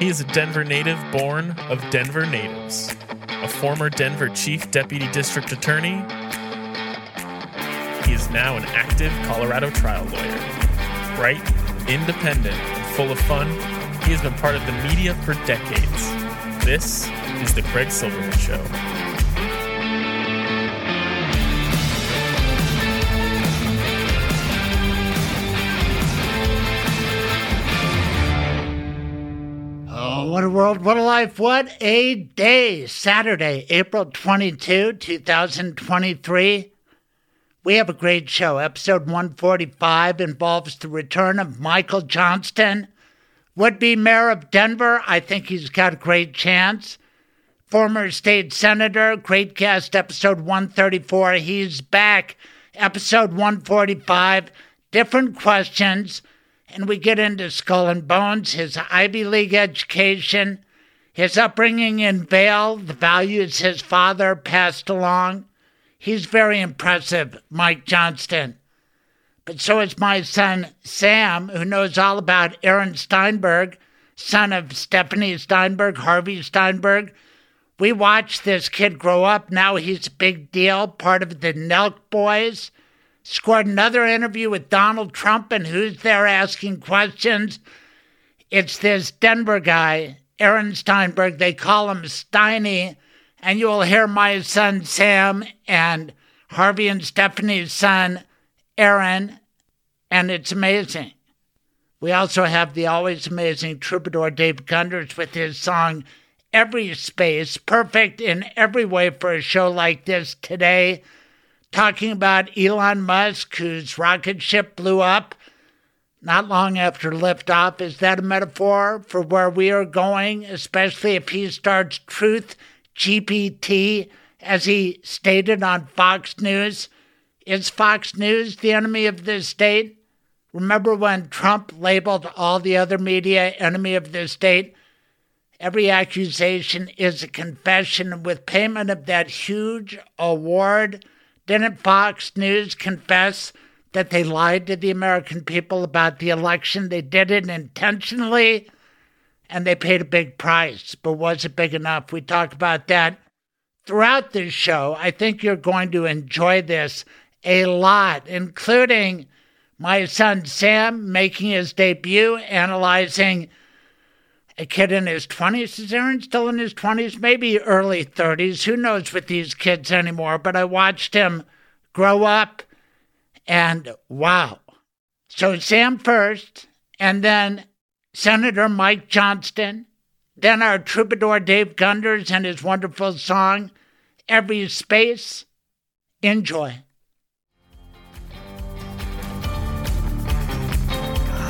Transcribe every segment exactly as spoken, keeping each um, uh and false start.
He is a Denver native born of Denver natives, a former Denver Chief Deputy District Attorney. He is now an active Colorado trial lawyer. Bright, independent, and full of fun, he has been part of the media for decades. This is The Craig Silverman Show. What a world, what a life, what a day. Saturday, April twenty-second, twenty twenty-three. We have a great show. Episode one forty-five involves the return of Michael Johnston, would-be mayor of Denver. I think he's got a great chance. Former state senator, great guest, episode one thirty-four. He's back. Episode one forty-five, different questions. And we get into Skull and Bones, his Ivy League education, his upbringing in Vail, the values his father passed along. He's very impressive, Mike Johnston. But so is my son, Sam, who knows all about Aaron Steinberg, son of Stephanie Steinberg, Harvey Steinberg. We watched this kid grow up. Now he's a big deal, part of the Nelk Boys. Scored another interview with Donald Trump, and who's there asking questions? It's this Denver guy, Aaron Steinberg. They call him Steiny, and you will hear my son Sam and Harvey and Stephanie's son Aaron, and it's amazing. We also have the always amazing troubadour Dave Gunders with his song Every Space, perfect in every way for a show like this today. Talking about Elon Musk, whose rocket ship blew up not long after liftoff. Is that a metaphor for where we are going, especially if he starts Truth G P T, as he stated on Fox News? Is Fox News the enemy of the state? Remember when Trump labeled all the other media enemy of the state? Every accusation is a confession. With payment of that huge award, didn't Fox News confess that they lied to the American people about the election? They did it intentionally, and they paid a big price. But was it big enough? We talk about that throughout this show. I think you're going to enjoy this a lot, including my son Sam making his debut, analyzing a kid in his twenties. Is Aaron still in his twenties? Maybe early thirties. Who knows with these kids anymore? But I watched him grow up, and wow. So Sam first, and then Senator Mike Johnston, then our troubadour Dave Gunders and his wonderful song, Every Space. Enjoy.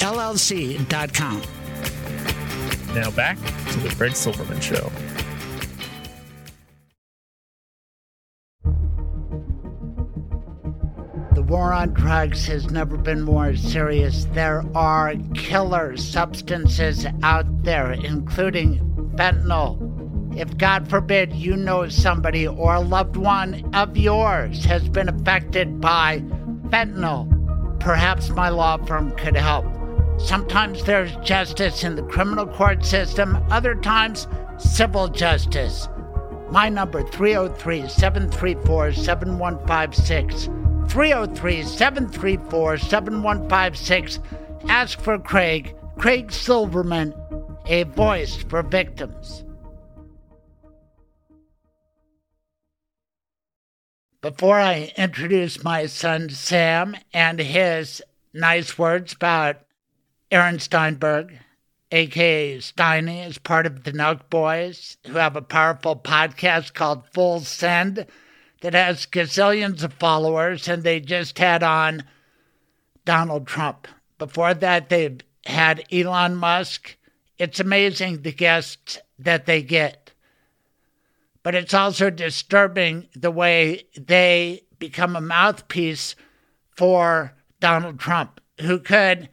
l l c dot com. Now back to the Craig Silverman Show. The war on drugs has never been more serious. There are killer substances out there, including fentanyl. If, God forbid, you know somebody or a loved one of yours has been affected by fentanyl, perhaps my law firm could help. Sometimes there's justice in the criminal court system, other times civil justice. My number, three oh three, seven three four, seven one five six. three oh three, seven three four, seven one five six. Ask for Craig, Craig Silverman, a voice for victims. Before I introduce my son Sam and his nice words about Aaron Steinberg, a k a. Steiny, is part of the Nelk Boys, who have a powerful podcast called Full Send that has gazillions of followers, and they just had on Donald Trump. Before that, they've had Elon Musk. It's amazing the guests that they get. But it's also disturbing the way they become a mouthpiece for Donald Trump, who could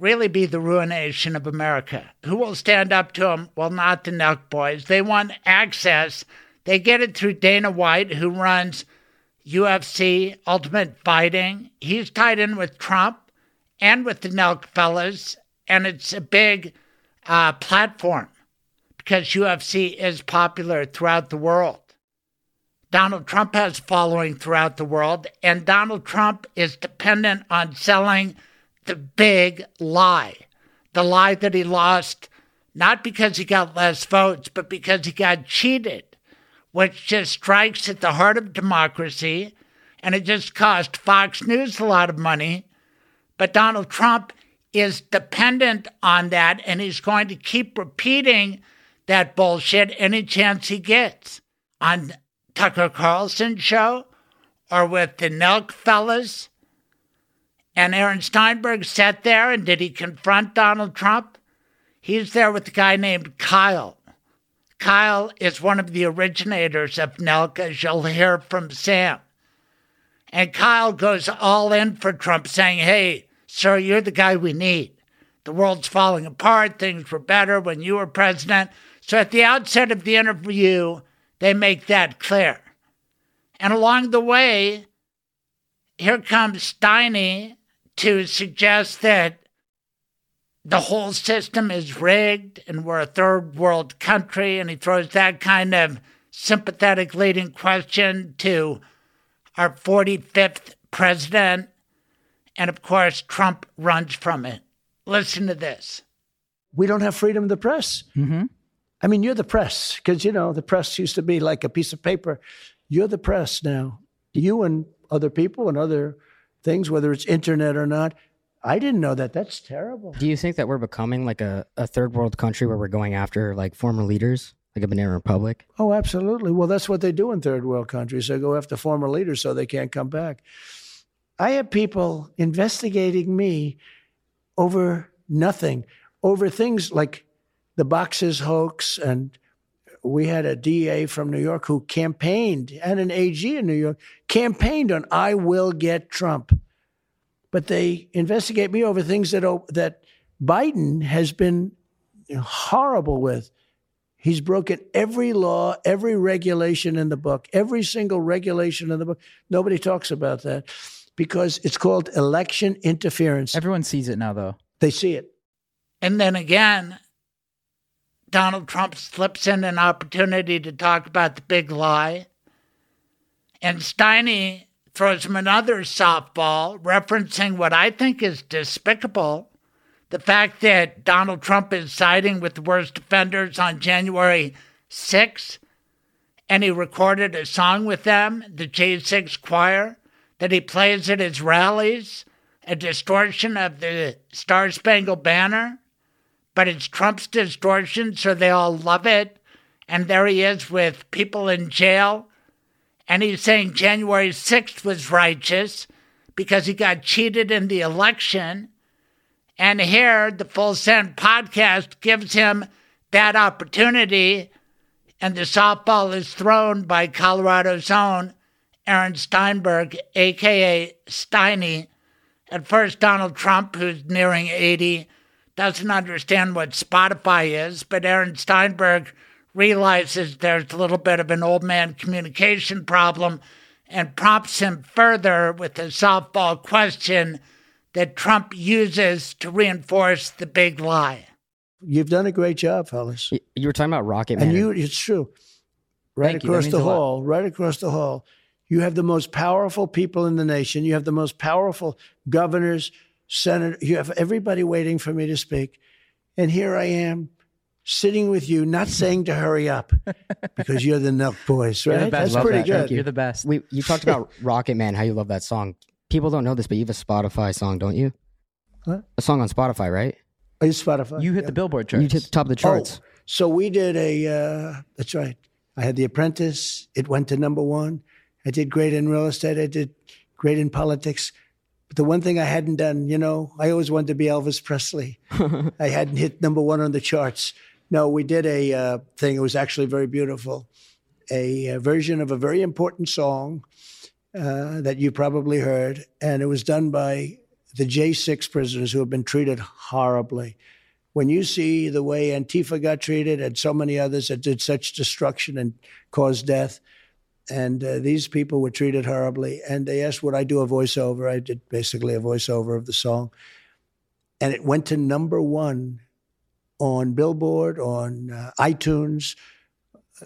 really be the ruination of America. Who will stand up to him? Well, not the Nelk Boys. They want access. They get it through Dana White, who runs U F C, Ultimate Fighting. He's tied in with Trump and with the Nelk fellas, and it's a big uh, platform, because U F C is popular throughout the world. Donald Trump has a following throughout the world, and Donald Trump is dependent on selling the big lie, the lie that he lost, not because he got less votes, but because he got cheated, which just strikes at the heart of democracy, and it just cost Fox News a lot of money. But Donald Trump is dependent on that, and he's going to keep repeating that bullshit any chance he gets on Tucker Carlson's show or with the Nelk fellas. And Aaron Steinberg sat there, and did he confront Donald Trump? He's there with a guy named Kyle. Kyle is one of the originators of Nelk, as you'll hear from Sam. And Kyle goes all in for Trump, saying, hey, sir, you're the guy we need. The world's falling apart. Things were better when you were president. So at the outset of the interview, they make that clear. And along the way, here comes Steiny to suggest that the whole system is rigged and we're a third world country. And he throws that kind of sympathetic leading question to our forty-fifth president. And of course, Trump runs from it. Listen to this. We don't have freedom of the press. Mm-hmm. I mean, you're the press, because, you know, the press used to be like a piece of paper. You're the press now. You and other people and other things, whether it's internet or not. I didn't know that. That's terrible. Do you think that we're becoming like a, a third world country where we're going after like former leaders, like a banana republic? Oh, absolutely. Well, that's what they do in third world countries. They go after former leaders so they can't come back. I have people investigating me over nothing, over things like the boxes hoax. And we had a D A from New York who campaigned, and an A G in New York, campaigned on I will get Trump. But they investigate me over things that that Biden has been horrible with. He's broken every law, every regulation in the book, every single regulation in the book. Nobody talks about that, because it's called election interference. Everyone sees it now, though. They see it. And then again, Donald Trump slips in an opportunity to talk about the big lie. And Steiny throws him another softball, referencing what I think is despicable, the fact that Donald Trump is siding with the worst offenders on January sixth, and he recorded a song with them, the J six Choir, that he plays at his rallies, a distortion of the Star Spangled Banner, but it's Trump's distortion, so they all love it. And there he is with people in jail, and he's saying January sixth was righteous because he got cheated in the election. And here, the Full Send podcast gives him that opportunity, and the softball is thrown by Colorado's own Aaron Steinberg, a k a. Steiny. At first, Donald Trump, who's nearing eighty, doesn't understand what Spotify is, but Aaron Steinberg realizes there's a little bit of an old man communication problem and prompts him further with a softball question that Trump uses to reinforce the big lie. You've done a great job, fellas. You were talking about Rocket Man. And you, it's true. Right Thank across the hall, right across the hall. You have the most powerful people in the nation. You have the most powerful governors, senators. You have everybody waiting for me to speak. And here I am sitting with you, not saying to hurry up because you're the Nelk Boys, right? That's pretty that. good. Thank you. You're the best. We, you talked about Rocket Man, how you love that song. People don't know this, but you have a Spotify song, don't you? What? A song on Spotify, right? Oh, you Spotify. You hit yeah. the Billboard charts. You hit the top of the charts. Oh, so we did a, uh, that's right. I had The Apprentice. It went to number one. I did great in real estate. I did great in politics. But the one thing I hadn't done, you know, I always wanted to be Elvis Presley. I hadn't hit number one on the charts. No, we did a uh, thing. It was actually very beautiful. A, a version of a very important song uh, that you probably heard. And it was done by the J six prisoners who have been treated horribly. When you see the way Antifa got treated and so many others that did such destruction and caused death, and uh, these people were treated horribly, and they asked, would I do a voiceover? I did basically a voiceover of the song. And it went to number one on Billboard, on uh, iTunes.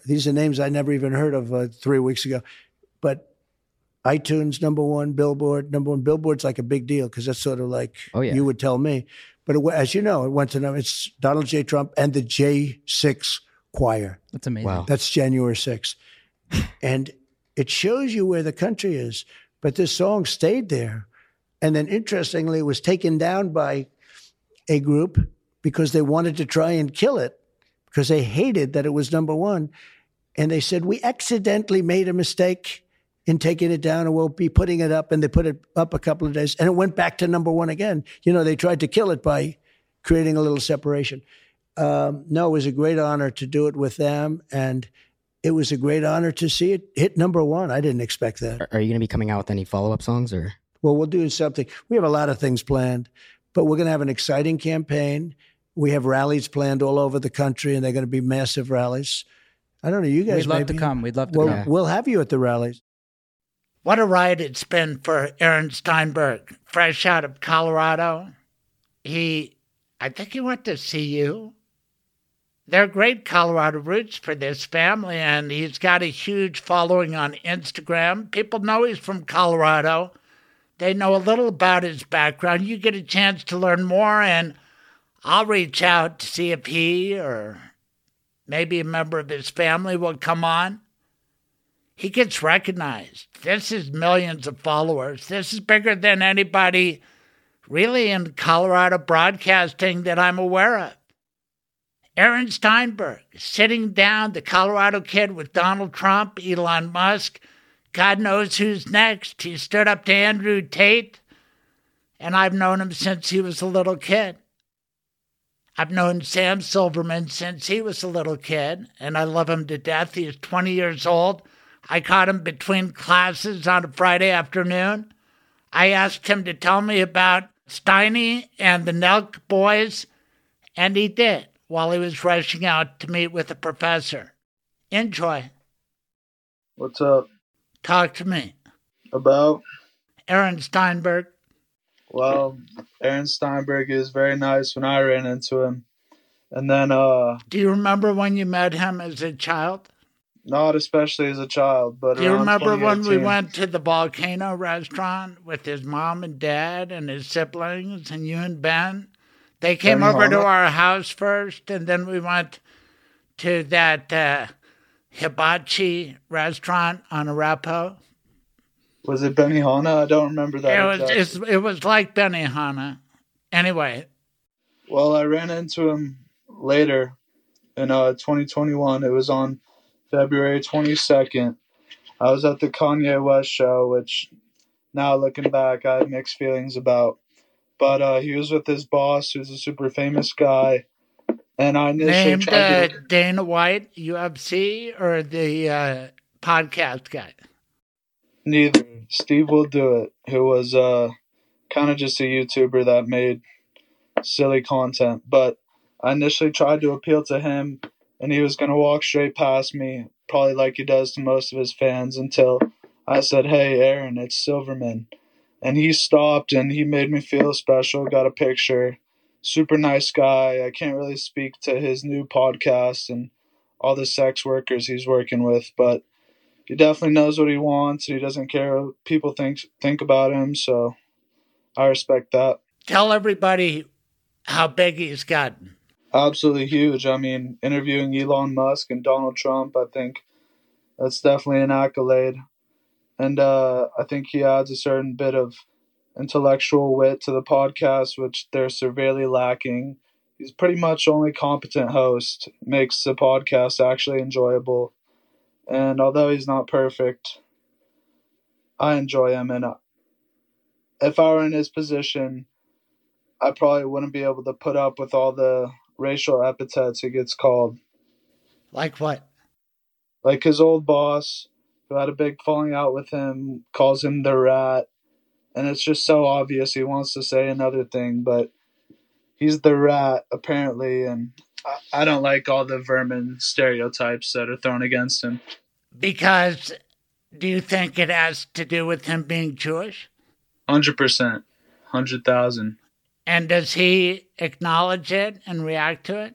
These are names I never even heard of uh, three weeks ago. But iTunes, number one, Billboard, number one. Billboard's like a big deal because that's sort of like oh, yeah. you would tell me. But it, as you know, it went to number, it's Donald J. Trump and the J six choir. That's amazing. Wow. That's January sixth. And it shows you where the country is. But this song stayed there. And then interestingly, it was taken down by a group because they wanted to try and kill it because they hated that it was number one. And they said, we accidentally made a mistake in taking it down and we'll be putting it up. And they put it up a couple of days and it went back to number one again. You know, they tried to kill it by creating a little separation. Um, no, it was a great honor to do it with them. And it was a great honor to see it hit number one. I didn't expect that. Are you going to be coming out with any follow-up songs? Or? Well, we'll do something. We have a lot of things planned, but we're going to have an exciting campaign. We have rallies planned all over the country, and they're going to be massive rallies. I don't know, you guys We'd love maybe. to come. We'd love to we'll, come. We'll have you at the rallies. What a ride it's been for Aaron Steinberg, fresh out of Colorado. He, I think he went to C U. They're great Colorado roots for this family, and he's got a huge following on Instagram. People know he's from Colorado. They know a little about his background. You get a chance to learn more, and I'll reach out to see if he or maybe a member of his family will come on. He gets recognized. This is millions of followers. This is bigger than anybody really in Colorado broadcasting that I'm aware of. Aaron Steinberg, sitting down, the Colorado kid with Donald Trump, Elon Musk. God knows who's next. He stood up to Andrew Tate, and I've known him since he was a little kid. I've known Sam Silverman since he was a little kid, and I love him to death. He's twenty years old. I caught him between classes on a Friday afternoon. I asked him to tell me about Steiny and the Nelk Boys, and he did, while he was rushing out to meet with a professor. Enjoy. What's up? Talk to me. About? Aaron Steinberg. Well, Aaron Steinberg is very nice when I ran into him. And then... uh. Do you remember when you met him as a child? Not especially as a child, but Do you remember when we went to the Volcano restaurant with his mom and dad and his siblings and you and Ben? They came ben over Harmon. to our house first, and then we went to that uh, hibachi restaurant on Arapahoe. Was it Benihana? I don't remember that. It was, exactly. it's, it was like Benihana. Anyway. Well, I ran into him later in uh, twenty twenty-one. It was on February twenty-second. I was at the Kanye West show, which now looking back, I have mixed feelings about. But uh, he was with his boss, who's a super famous guy. And I initially Named tried to... uh, Dana White, U F C, or the uh, podcast guy? Neither. Steve Will Do It, who was uh, kind of just a YouTuber that made silly content. But I initially tried to appeal to him, and he was going to walk straight past me, probably like he does to most of his fans, until I said, hey, Aaron, it's Silverman. And he stopped, and he made me feel special, got a picture. Super nice guy. I can't really speak to his new podcast and all the sex workers he's working with, but he definitely knows what he wants, and he doesn't care what people think, think about him, so I respect that. Tell everybody how big he's gotten. absolutely huge. I mean, interviewing Elon Musk and Donald Trump, I think that's definitely an accolade. And uh, I think he adds a certain bit of intellectual wit to the podcast, which they're severely lacking. He's pretty much only competent host, makes the podcast actually enjoyable. And although he's not perfect, I enjoy him. And if I were in his position, I probably wouldn't be able to put up with all the racial epithets he gets called. Like what? Like his old boss, who had a big falling out with him, calls him the rat. And it's just so obvious he wants to say another thing, but he's the rat, apparently, and I, I don't like all the vermin stereotypes that are thrown against him. Because do you think it has to do with him being Jewish? one hundred percent. one hundred thousand. And does he acknowledge it and react to it?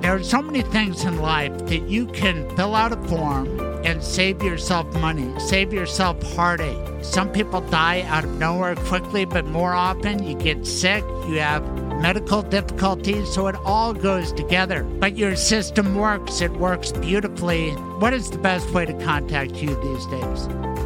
There are so many things in life that you can fill out a form and save yourself money, save yourself heartache. Some people die out of nowhere quickly, but more often you get sick, you have medical difficulties, so it all goes together. But your system works, it works beautifully. What is the best way to contact you these days?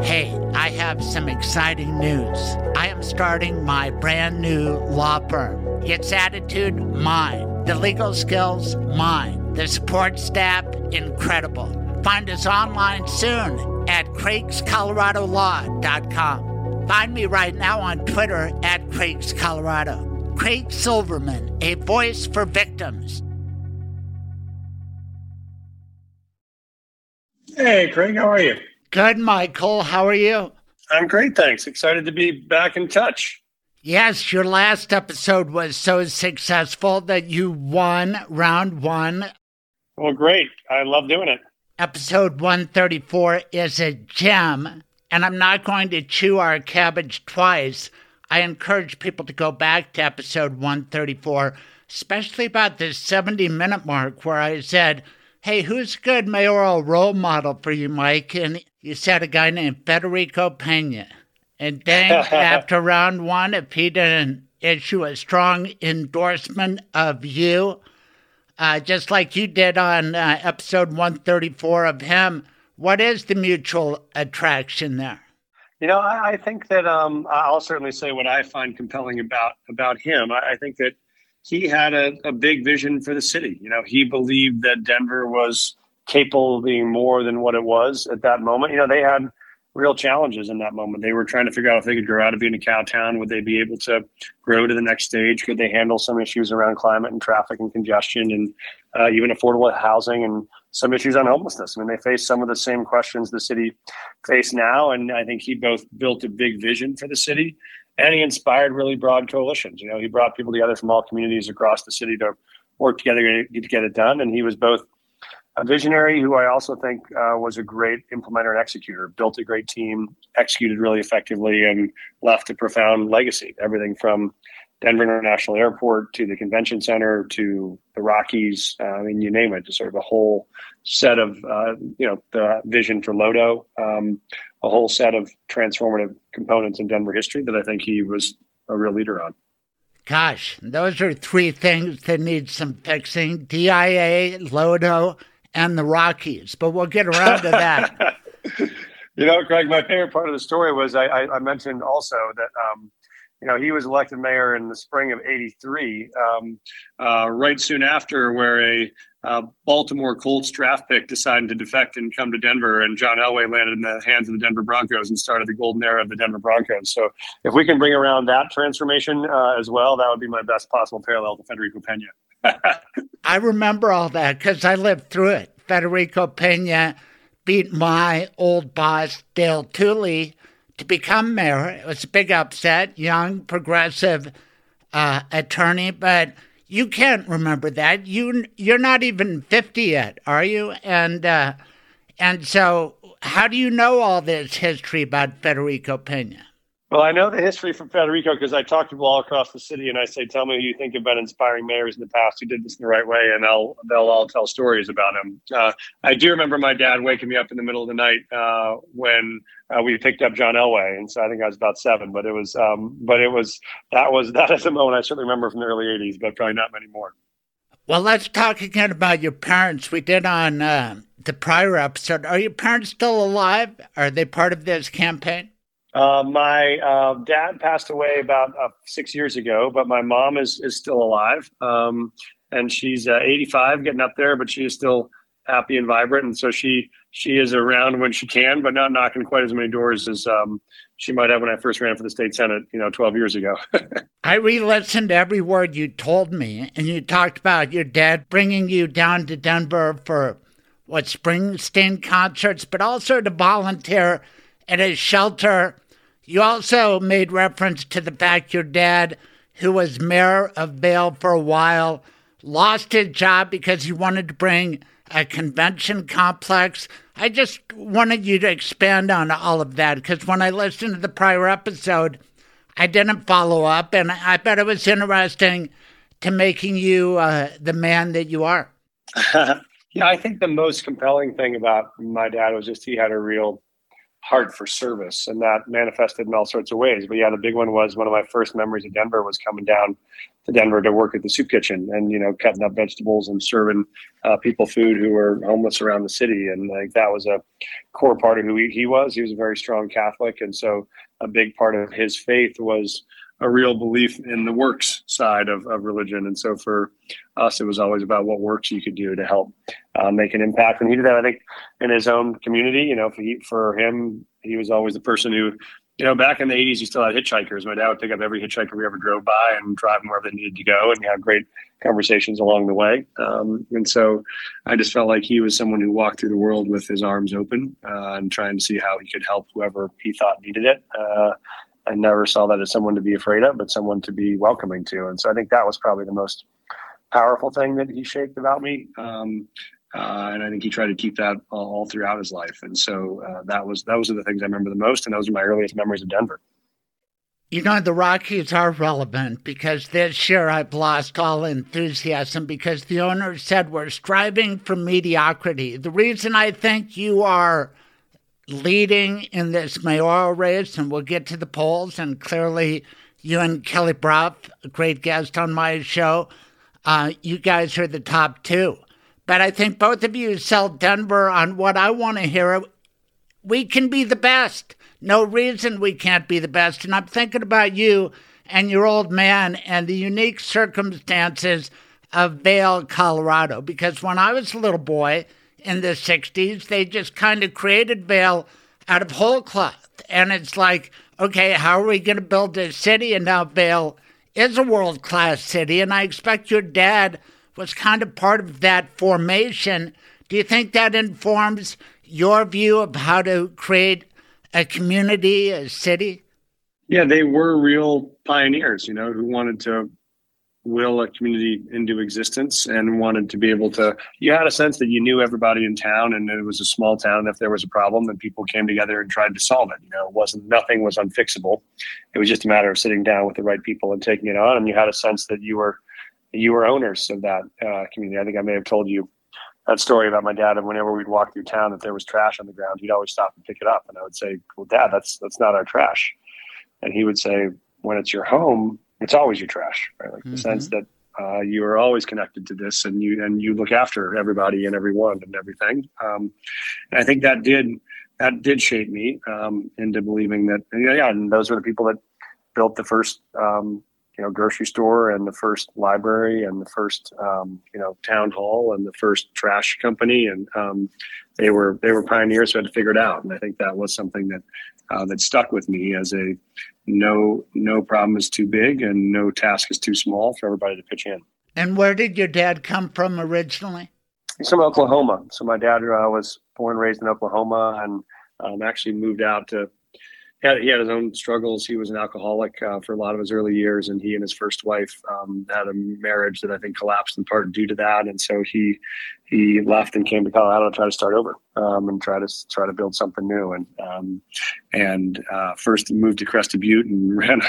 Hey, I have some exciting news. I am starting my brand new law firm. Its attitude, mine. The legal skills, mine. The support staff, incredible. Find us online soon at craigs colorado law dot com. Find me right now on Twitter at craigs colorado. Craig Silverman, a voice for victims. Hey, Craig, how are you? Good, Michael. How are you? I'm great, thanks. Excited to be back in touch. Yes, your last episode was so successful that you won round one. Well, great. I love doing it. Episode one thirty-four is a gem, and I'm not going to chew our cabbage twice. I encourage people to go back to episode one thirty-four, especially about the seventy-minute mark where I said, hey, who's a good mayoral role model for you, Mike? And you said a guy named Federico Peña. And dang, after round one, if he didn't issue a strong endorsement of you, uh, just like you did on uh, episode one thirty-four of him, what is the mutual attraction there? You know, I, I think that um, I'll certainly say what I find compelling about about him. I, I think that he had a, a big vision for the city. You know, he believed that Denver was capable of being more than what it was at that moment. You know, they had real challenges in that moment. They were trying to figure out if they could grow out of being a cow town. Would they be able to grow to the next stage? Could they handle some issues around climate and traffic and congestion and uh, even affordable housing and some issues on homelessness? I mean, they face some of the same questions the city face now. And I think he both built a big vision for the city and he inspired really broad coalitions. You know, he brought people together from all communities across the city to work together to get it done. And he was both a visionary who I also think uh, was a great implementer and executor, built a great team, executed really effectively, and left a profound legacy. Everything from Denver International Airport to the convention center to the Rockies, uh, I mean, you name it, just sort of a whole set of, uh, you know, the vision for Lodo, um, a whole set of transformative components in Denver history that I think he was a real leader on. Gosh, those are three things that need some fixing, D I A, Lodo, and the Rockies, but we'll get around to that. You know, Craig, my favorite part of the story was I, I, I mentioned also that, um, you know, he was elected mayor in the spring of eighty-three, um, uh, right soon after where a uh, Baltimore Colts draft pick decided to defect and come to Denver, and John Elway landed in the hands of the Denver Broncos and started the golden era of the Denver Broncos. So if we can bring around that transformation uh, as well, that would be my best possible parallel to Federico Peña. I remember all that because I lived through it. Federico Peña beat my old boss, Dale Tooley, to become mayor. It was a big upset, young, progressive uh, attorney, but you can't remember that. You, you're not even fifty yet, are you? And uh, and so how do you know all this history about Federico Peña? Well, I know the history from Federico because I talk to people all across the city and I say, tell me who you think about inspiring mayors in the past who did this in the right way, and I'll, they'll all tell stories about him. Uh, I do remember my dad waking me up in the middle of the night uh, when Uh, we picked up John Elway, and so I think I was about seven. But it was, um, but it was that was that is a moment I certainly remember from the early eighties, but probably not many more. Well, let's talk again about your parents. We did on uh, the prior episode. Are your parents still alive? Are they part of this campaign? Uh, my uh, dad passed away about uh, six years ago, but my mom is is still alive, um, and she's uh, eighty-five, getting up there, but she is still happy and vibrant, and so she she is around when she can, but not knocking quite as many doors as um she might have when I first ran for the state senate, you know, twelve years ago. I re-listened to every word you told me, and you talked about your dad bringing you down to Denver for what Springsteen concerts, but also to volunteer at a shelter. You also made reference to the fact your dad, who was mayor of Vail for a while, lost his job because he wanted to bring a convention complex. I just wanted you to expand on all of that, because when I listened to the prior episode, I didn't follow up, and I bet it was interesting to making you uh, the man that you are. Yeah, I think the most compelling thing about my dad was just he had a real heart for service, and that manifested in all sorts of ways. But yeah, the big one was one of my first memories of Denver was coming down to Denver to work at the soup kitchen and, you know, cutting up vegetables and serving uh, people food who were homeless around the city. And like that was a core part of who he, he was. He was a very strong Catholic. And so a big part of his faith was a real belief in the works side of, of religion. And so for us, it was always about what works you could do to help uh, make an impact. And he did that, I think, in his own community. You know, for, he, for him, he was always the person who, you know, back in the eighties, you still had hitchhikers. My dad would pick up every hitchhiker we ever drove by and drive them wherever they needed to go and have great conversations along the way. Um, and so I just felt like he was someone who walked through the world with his arms open uh, and trying to see how he could help whoever he thought needed it. Uh, I never saw that as someone to be afraid of, but someone to be welcoming to. And so I think that was probably the most powerful thing that he shaped about me. Um, uh, and I think he tried to keep that all throughout his life. And so uh, that was those are the things I remember the most. And those are my earliest memories of Denver. You know, the Rockies are relevant because this year I've lost all enthusiasm because the owner said we're striving for mediocrity. The reason I think you are leading in this mayoral race, and we'll get to the polls, and clearly you and Kelly Brough, a great guest on my show, uh, you guys are the top two. But I think both of you sell Denver on what I want to hear. We can be the best. No reason we can't be the best. And I'm thinking about you and your old man and the unique circumstances of Vail, Colorado. Because when I was a little boy in the sixties, they just kind of created Vail out of whole cloth. And it's like, okay, how are we going to build this city? And now Vail is a world-class city. And I expect your dad was kind of part of that formation. Do you think that informs your view of how to create a community, a city? Yeah, they were real pioneers, you know, who wanted to will a community into existence and wanted to be able to, you had a sense that you knew everybody in town, and it was a small town. If there was a problem, then people came together and tried to solve it. You know, it wasn't, nothing was unfixable. It was just a matter of sitting down with the right people and taking it on. And you had a sense that you were, you were owners of that uh, community. I think I may have told you that story about my dad, and whenever we'd walk through town, if there was trash on the ground, he'd always stop and pick it up. And I would say, well, Dad, that's, that's not our trash. And he would say, when it's your home, it's always your trash, right? Like the mm-hmm. sense that uh, you are always connected to this, and you and you look after everybody and everyone and everything. Um, and I think that did that did shape me um, into believing that. Yeah, and those were the people that built the first, um, you know, grocery store, and the first library, and the first, um, you know, town hall, and the first trash company. And um, they were they were pioneers who had to figure it out. And I think that was something that. Uh, that stuck with me as a no no problem is too big and no task is too small for everybody to pitch in. And where did your dad come from originally? He's from Oklahoma. So my dad uh, was born and raised in Oklahoma, and um, actually moved out to, he had, he had his own struggles. He was an alcoholic uh, for a lot of his early years, and he and his first wife um, had a marriage that I think collapsed in part due to that. And so he he left and came to Colorado to try to start over um, and try to try to build something new. And um, and uh, first moved to Crested Butte and ran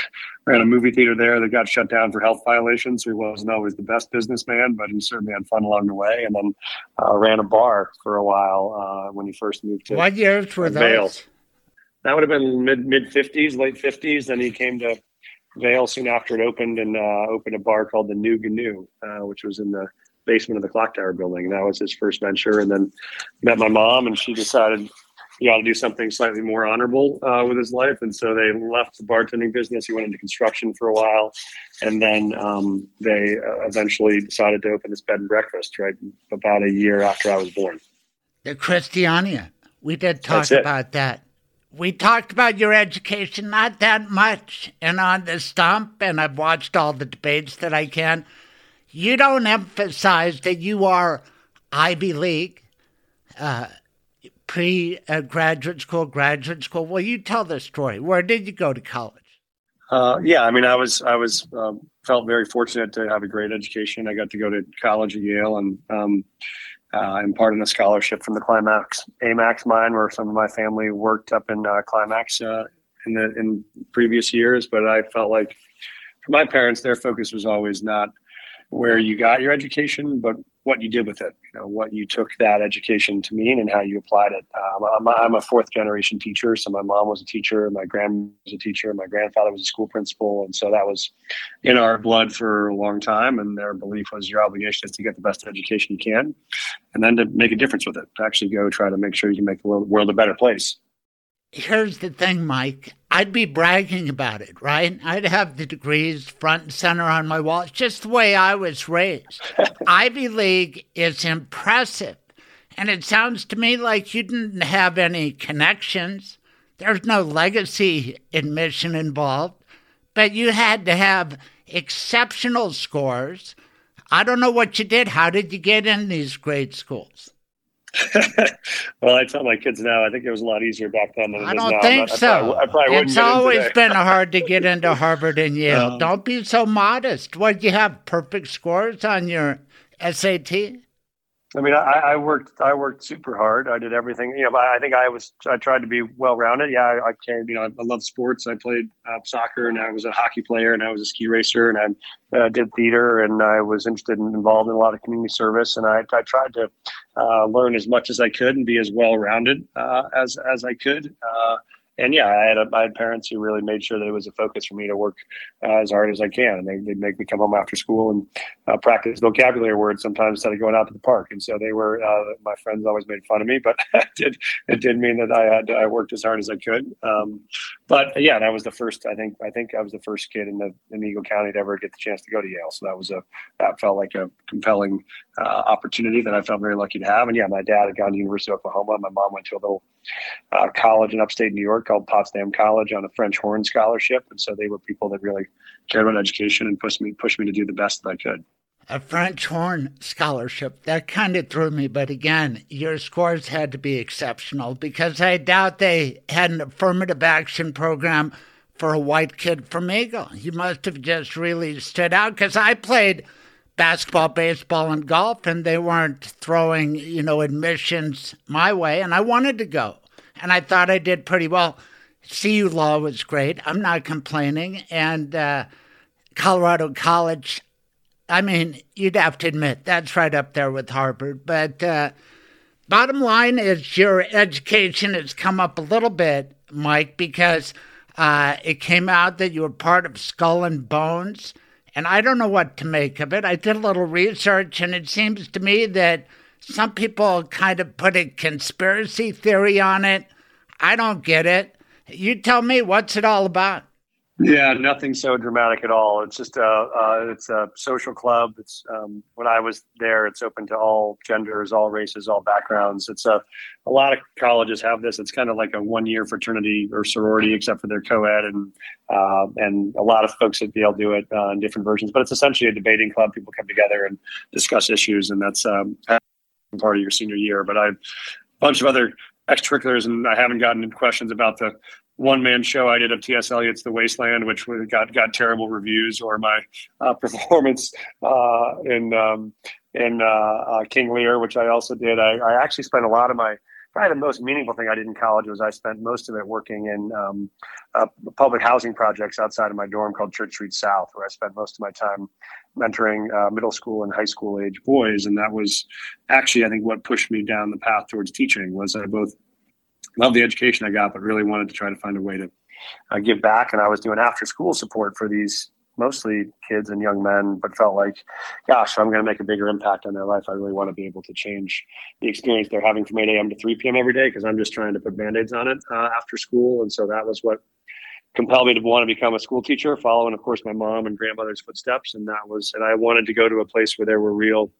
ran a movie theater there that got shut down for health violations. So he wasn't always the best businessman, but he certainly had fun along the way. And then uh, ran a bar for a while uh, when he first moved to Vail. What years were those? That would have been mid mid fifties, late fifties. Then he came to Vail soon after it opened, and uh, opened a bar called the New Gnu, uh, which was in the basement of the Clock Tower building. And that was his first venture. And then met my mom, and she decided he ought to do something slightly more honorable uh, with his life. And so they left the bartending business. He went into construction for a while. And then um, they uh, eventually decided to open this bed and breakfast, right, about a year after I was born. The Christiania. We did talk about that. We talked about your education, not that much, and on the stump, and I've watched all the debates that I can. You don't emphasize that you are Ivy League, uh, pre-graduate school, graduate school. Well, you tell the story. Where did you go to college? Uh, yeah, I mean, I was, I was um, felt very fortunate to have a great education. I got to go to college at Yale, and um, Uh, and part of a scholarship from the Climax A MAX mine, where some of my family worked up in uh, Climax uh, in the in previous years. But I felt like for my parents, their focus was always not where you got your education, but what you did with it, you know, what you took that education to mean and how you applied it. Um, I'm, I'm a fourth generation teacher. So my mom was a teacher, my grandma was a teacher, my grandfather was a school principal. And so that was in our blood for a long time. And their belief was your obligation is to get the best education you can, and then to make a difference with it, to actually go try to make sure you can make the world a better place. Here's the thing, Mike. I'd be bragging about it, right? I'd have the degrees front and center on my wall. It's just the way I was raised. Ivy League is impressive. And it sounds to me like you didn't have any connections. There's no legacy admission involved. But you had to have exceptional scores. I don't know what you did. How did you get in these great schools? Well, I tell my kids now, I think it was a lot easier back then than it is now. I don't think so. I probably, I probably it's always been hard to get into Harvard and Yale. Um, don't be so modest. What, you have perfect scores on your S A T? I mean, I, I worked. I worked super hard. I did everything. You know, I think I was. I tried to be well-rounded. Yeah, I, I came. You know, I, I love sports. I played uh, soccer, and I was a hockey player, and I was a ski racer, and I uh, did theater, and I was interested and involved in a lot of community service. And I, I tried to uh, learn as much as I could and be as well-rounded uh, as as I could. Uh, And yeah, I had a, I had parents who really made sure that it was a focus for me to work uh, as hard as I can. And they, they'd make me come home after school and uh, practice vocabulary words sometimes instead of going out to the park. And so they were, uh, my friends always made fun of me, but it did, it did mean that I had, I worked as hard as I could. Um, but yeah, and I was the first, I think, I think I was the first kid in the in Eagle County to ever get the chance to go to Yale. So that was a, that felt like a compelling uh, opportunity that I felt very lucky to have. And yeah, my dad had gone to University of Oklahoma. My mom went to a little uh, college in upstate New York called Potsdam College on a French Horn scholarship. And so they were people that really cared about education and pushed me, pushed me to do the best that I could. A French Horn scholarship. That kind of threw me. But again, your scores had to be exceptional because I doubt they had an affirmative action program for a white kid from Eagle. You must have just really stood out because I played basketball, baseball, and golf, and they weren't throwing, you know, admissions my way, and I wanted to go. And I thought I did pretty well. C U Law was great. I'm not complaining. And uh, Colorado College, I mean, you'd have to admit, that's right up there with Harvard. But uh, bottom line is your education has come up a little bit, Mike, because uh, it came out that you were part of Skull and Bones. And I don't know what to make of it. I did a little research, and it seems to me that some people kind of put a conspiracy theory on it. I don't get it. You tell me, what's it all about? Yeah, nothing so dramatic at all. It's just a uh, it's a social club. It's um, when I was there, it's open to all genders, all races, all backgrounds. It's a a lot of colleges have this. It's kind of like a one year fraternity or sorority, except for their co-ed, and uh, and a lot of folks at Yale do it uh, in different versions. But it's essentially a debating club. People come together and discuss issues, and that's um, part of your senior year. But I have a bunch of other extracurriculars, and I haven't gotten into questions about the one-man show I did of T S Eliot's The Wasteland, which got got terrible reviews, or my uh, performance uh, in um, in uh, uh, King Lear, which I also did. I, I actually spent a lot of my probably the most meaningful thing I did in college was I spent most of it working in um, uh, public housing projects outside of my dorm called Church Street South, where I spent most of my time mentoring uh, middle school and high school age boys. And that was actually, I think, what pushed me down the path towards teaching. Was I both loved the education I got, but really wanted to try to find a way to uh, give back. And I was doing after school support for these mostly kids and young men, but felt like, gosh, I'm going to make a bigger impact on their life. I really want to be able to change the experience they're having from eight a.m. to three p.m. every day, because I'm just trying to put Band-Aids on it uh, after school. And so that was what compelled me to want to become a school teacher, following, of course, my mom and grandmother's footsteps. And that was, and I wanted to go to a place where there were real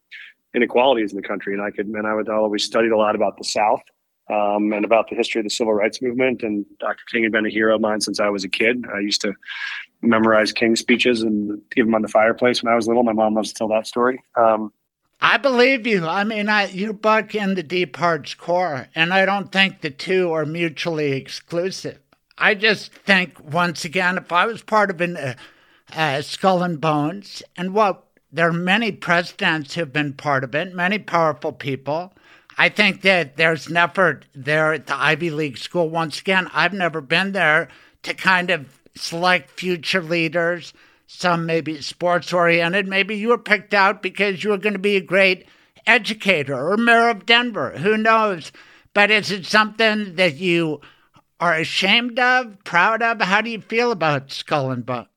inequalities in the country. And I could, and I would always studied a lot about the South. Um, and about the history of the civil rights movement. And Doctor King had been a hero of mine since I was a kid. I used to memorize King's speeches and give them on the fireplace when I was little. My mom loves to tell that story. Um, I believe you. I mean, I, you buck in the deep, hard's core, and I don't think the two are mutually exclusive. I just think, once again, if I was part of an uh, uh, Skull and Bones, and what there are many presidents who have been part of it, many powerful people, I think that there's an effort there at the Ivy League school. Once again, I've never been there, to kind of select future leaders, some maybe sports-oriented. Maybe you were picked out because you were going to be a great educator or mayor of Denver. Who knows? But is it something that you are ashamed of, proud of? How do you feel about Skull and Bones?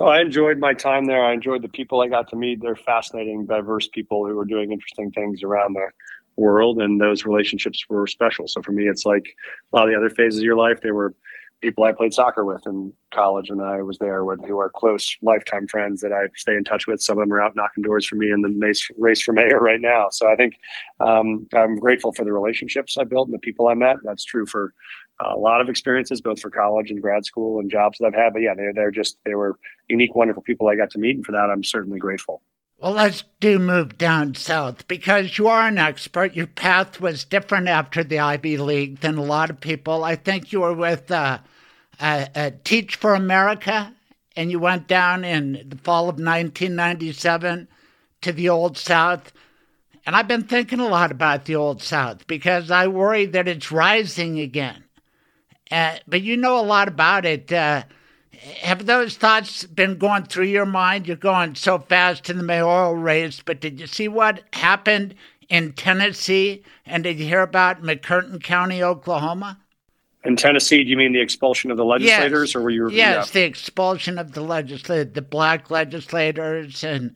Oh, I enjoyed my time there. I enjoyed the people I got to meet. They're fascinating, diverse people who are doing interesting things around there. World, and those relationships were special. So for me, it's like a lot of the other phases of your life, there were people I played soccer with in college and I was there with, who are close lifetime friends that I stay in touch with. Some of them are out knocking doors for me in the race for mayor right now. So I think um, I'm grateful for the relationships I built and the people I met. That's true for a lot of experiences, both for college and grad school and jobs that I've had. But yeah, they're, they're just, they were unique, wonderful people I got to meet. And for that, I'm certainly grateful. Well, let's do move down south, because you are an expert. Your path was different after the Ivy League than a lot of people. I think you were with uh, uh, uh, Teach for America, and you went down in the fall of nineteen ninety-seven to the Old South. And I've been thinking a lot about the Old South because I worry that it's rising again. Uh, but you know a lot about it. Uh, Have those thoughts been going through your mind? You're going so fast in the mayoral race, but did you see what happened in Tennessee? And did you hear about McCurtain County, Oklahoma? In Tennessee, do you mean the expulsion of the legislators? Yes. Or were you? Yes, yeah. The expulsion of the legislators, the black legislators, and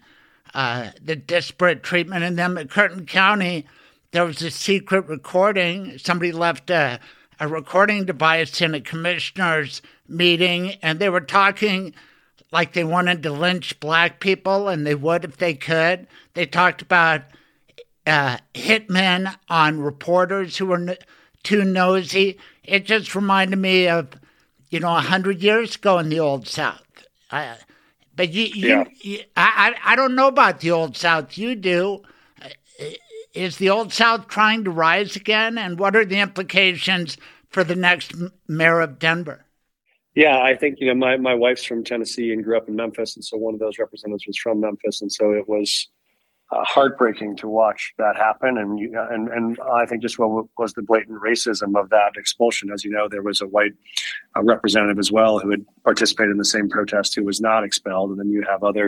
uh, the disparate treatment in them. At Curtin County, there was a secret recording. Somebody left a, a recording device in a commissioner's meeting, and they were talking like they wanted to lynch black people, and they would if they could. They talked about uh, hitmen on reporters who were n- too nosy. It just reminded me of, you know, a hundred years ago in the Old South. Uh, but you, you, yeah. you I, I don't know about the Old South. You do. Is the Old South trying to rise again? And what are the implications for the next mayor of Denver? Yeah, I think, you know, my, my wife's from Tennessee and grew up in Memphis. And so one of those representatives was from Memphis. And so it was Uh, heartbreaking to watch that happen, and you know, and and I think just what was the blatant racism of that expulsion. As you know, there was a white uh, representative as well who had participated in the same protest who was not expelled, and then you have other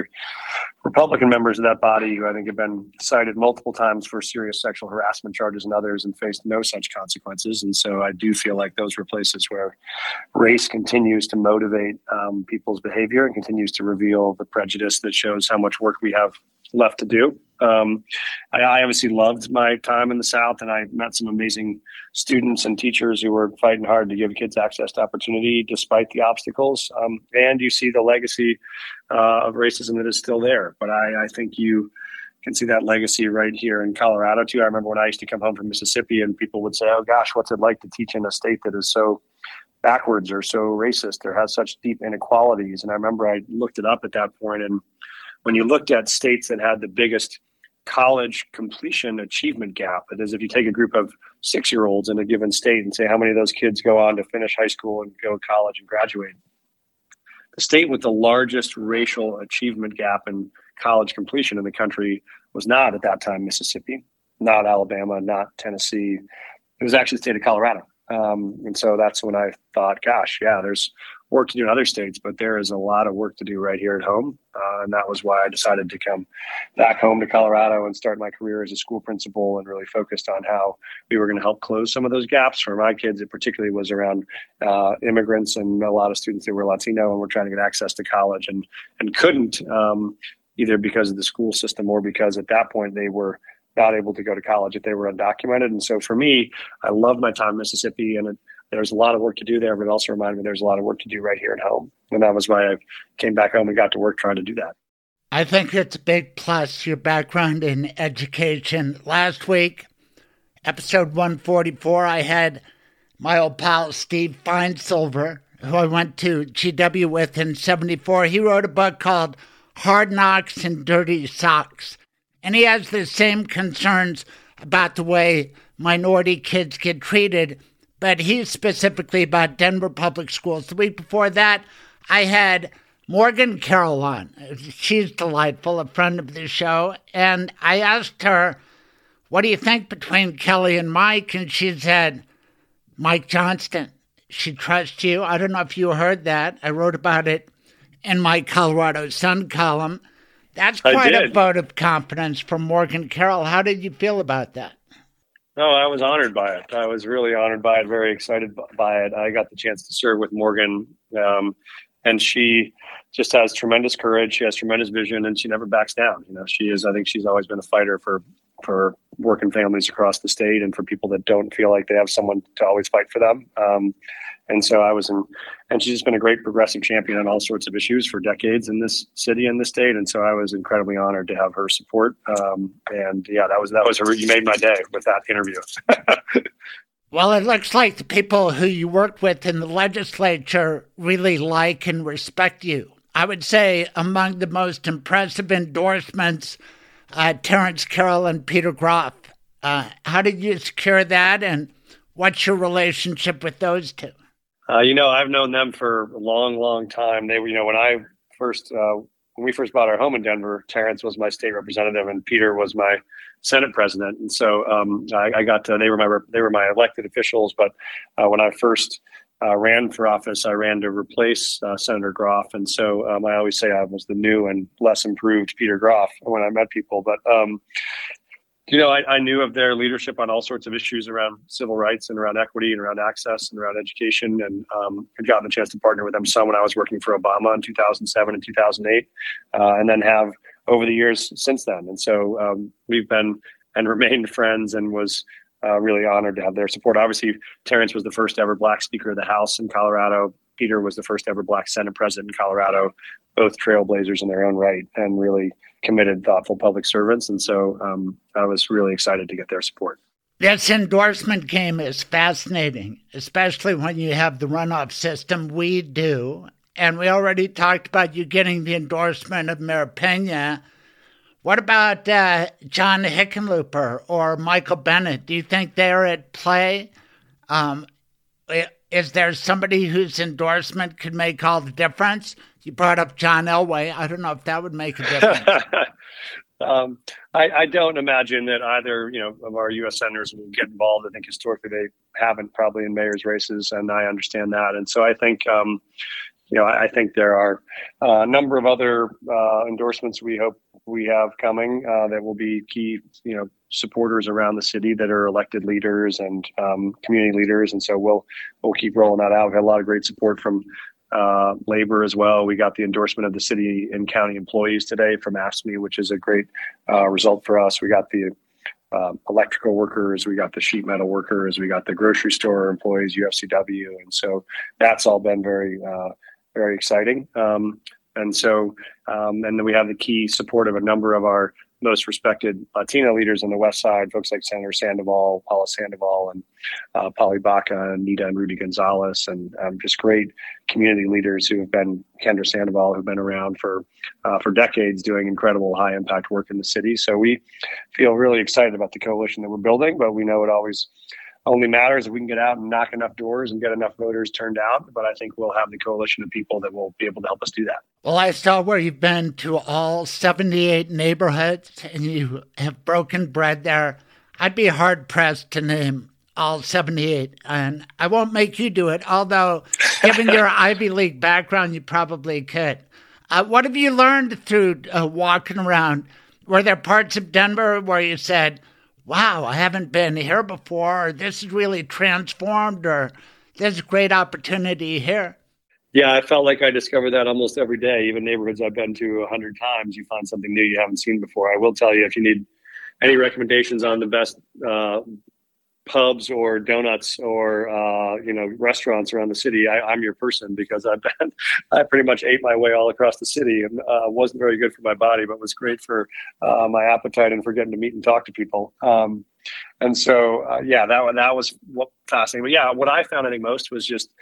Republican members of that body who I think have been cited multiple times for serious sexual harassment charges and others and faced no such consequences. And so I do feel like those were places where race continues to motivate um, people's behavior and continues to reveal the prejudice that shows how much work we have left to do. Um, I, I obviously loved my time in the South, and I met some amazing students and teachers who were fighting hard to give kids access to opportunity despite the obstacles. Um, and you see the legacy uh, of racism that is still there. But I, I think you can see that legacy right here in Colorado, too. I remember when I used to come home from Mississippi and people would say, oh, gosh, what's it like to teach in a state that is so backwards or so racist or has such deep inequalities? And I remember I looked it up at that point, and when you looked at states that had the biggest college completion achievement gap, that is, if you take a group of six-year-olds in a given state and say how many of those kids go on to finish high school and go to college and graduate, the state with the largest racial achievement gap in college completion in the country was not at that time Mississippi, not Alabama, not Tennessee. It was actually the state of Colorado. Um, and so that's when I thought, gosh, yeah, there's work to do in other states, but there is a lot of work to do right here at home. Uh, and that was why I decided to come back home to Colorado and start my career as a school principal and really focused on how we were going to help close some of those gaps. For my kids, it particularly was around uh, immigrants and a lot of students that were Latino and were trying to get access to college and, and couldn't, um, either because of the school system or because at that point they were not able to go to college if they were undocumented. And so for me, I loved my time in Mississippi, and it, there's a lot of work to do there, but it also reminded me there's a lot of work to do right here at home. And that was why I came back home and got to work trying to do that. I think it's a big plus, your background in education. Last week, episode one forty-four, I had my old pal Steve Feinsilver, who I went to G W with in seventy-four. He wrote a book called Hard Knocks and Dirty Socks. And he has the same concerns about the way minority kids get treated, but he's specifically about Denver public schools. The week before that, I had Morgan Carroll on. She's delightful, a friend of the show. And I asked her, what do you think between Kelly and Mike? And she said, Mike Johnston, she trusts you. I don't know if you heard that. I wrote about it in my Colorado Sun column. That's quite a vote of confidence from Morgan Carroll. How did you feel about that? No, I was honored by it. I was really honored by it, very excited by it. I got the chance to serve with Morgan, um, and she just has tremendous courage. She has tremendous vision, and she never backs down. You know, she is, I think she's always been a fighter for, for working families across the state and for people that don't feel like they have someone to always fight for them. Um, and so I was in, and she's just been a great progressive champion on all sorts of issues for decades in this city and this state. And so I was incredibly honored to have her support. Um, and yeah, that was, that was, her, you made my day with that interview. Well, it looks like the people who you worked with in the legislature really like and respect you. I would say among the most impressive endorsements, uh, Terrence Carroll and Peter Groff. Uh, how did you secure that? And what's your relationship with those two? Uh, you know, I've known them for a long, long time. They were, you know, when I first, uh, when we first bought our home in Denver, Terrence was my state representative and Peter was my Senate president. And so um, I, I got to, they were my, they were my elected officials. But uh, when I first uh, ran for office, I ran to replace uh, Senator Groff. And so um, I always say I was the new and less improved Peter Groff when I met people. But um, You know, I, I knew of their leadership on all sorts of issues around civil rights and around equity and around access and around education. And um, had gotten a chance to partner with them some when I was working for Obama in two thousand seven and two thousand eight, uh, and then have over the years since then. And so um, we've been and remained friends, and was uh, really honored to have their support. Obviously, Terrence was the first ever Black Speaker of the House in Colorado. Peter was the first ever Black Senate President in Colorado, both trailblazers in their own right, and really committed, thoughtful public servants. And so um, I was really excited to get their support. This endorsement game is fascinating, especially when you have the runoff system we do. And we already talked about you getting the endorsement of Mayor Peña. What about uh, John Hickenlooper or Michael Bennett? Do you think they're at play? Um, is there somebody whose endorsement could make all the difference? You brought up John Elway. I don't know if that would make a difference. um, I, I don't imagine that either, you know, of our U S senators will get involved. I think historically they haven't, probably, in mayor's races, and I understand that. And so I think, um, you know, I, I think there are a number of other uh, endorsements we hope we have coming uh, that will be key, you know, supporters around the city that are elected leaders and um, community leaders. And so we'll we'll keep rolling that out. We've had a lot of great support from Uh, labor as well. We got the endorsement of the city and county employees today from A S M E, which is a great uh, result for us. We got the uh, electrical workers, we got the sheet metal workers, we got the grocery store employees, U F C W. And so that's all been very, uh, very exciting. Um, and so, um, and then we have the key support of a number of our most respected Latino leaders on the West Side, folks like Senator Sandoval, Paula Sandoval, and uh, Polly Baca, and Nita and Rudy Gonzalez, and um, just great community leaders who have been, Kendra Sandoval, who've been around for uh, for decades doing incredible high impact work in the city. So we feel really excited about the coalition that we're building, but we know it always only matters if we can get out and knock enough doors and get enough voters turned out. But I think we'll have the coalition of people that will be able to help us do that. Well, I saw where you've been to all seventy-eight neighborhoods and you have broken bread there. I'd be hard pressed to name all seventy-eight, and I won't make you do it, although given your Ivy League background, you probably could. Uh, what have you learned through uh, walking around? Were there parts of Denver where you said, wow, I haven't been here before, or this is really transformed, or there's a great opportunity here? Yeah, I felt like I discovered that almost every day. Even neighborhoods I've been to a hundred times, you find something new you haven't seen before. I will tell you, if you need any recommendations on the best uh, pubs or donuts or uh, you know, restaurants around the city, I, I'm your person, because I've been, I pretty much ate my way all across the city, and uh, wasn't very good for my body, but was great for uh, my appetite and for getting to meet and talk to people. Um, and so, uh, yeah, that that was fascinating. But yeah, what I found I think most was just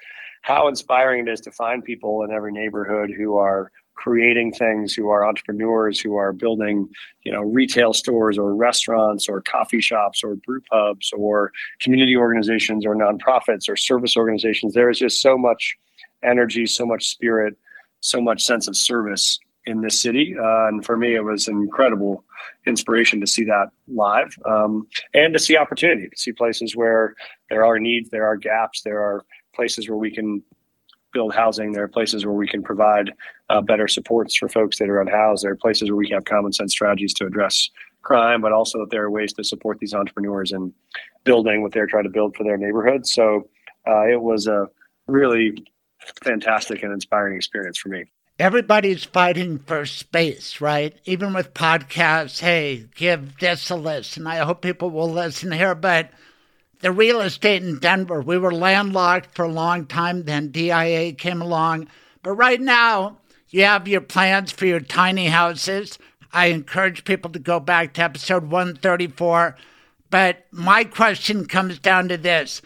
how inspiring it is to find people in every neighborhood who are creating things, who are entrepreneurs, who are building, you know, retail stores or restaurants or coffee shops or brew pubs or community organizations or nonprofits or service organizations. There is just so much energy, so much spirit, so much sense of service in this city. Uh, and for me, it was an incredible inspiration to see that live, um, and to see opportunity, to see places where there are needs, there are gaps, there are places where we can build housing. There are places where we can provide uh, better supports for folks that are unhoused. There are places where we have common sense strategies to address crime, but also that there are ways to support these entrepreneurs in building what they're trying to build for their neighborhood. So uh, it was a really fantastic and inspiring experience for me. Everybody's fighting for space, right? Even with podcasts, hey, give this a listen. I hope people will listen here, but the real estate in Denver, we were landlocked for a long time, then D I A came along. But right now, you have your plans for your tiny houses. I encourage people to go back to episode one thirty-four. But my question comes down to this.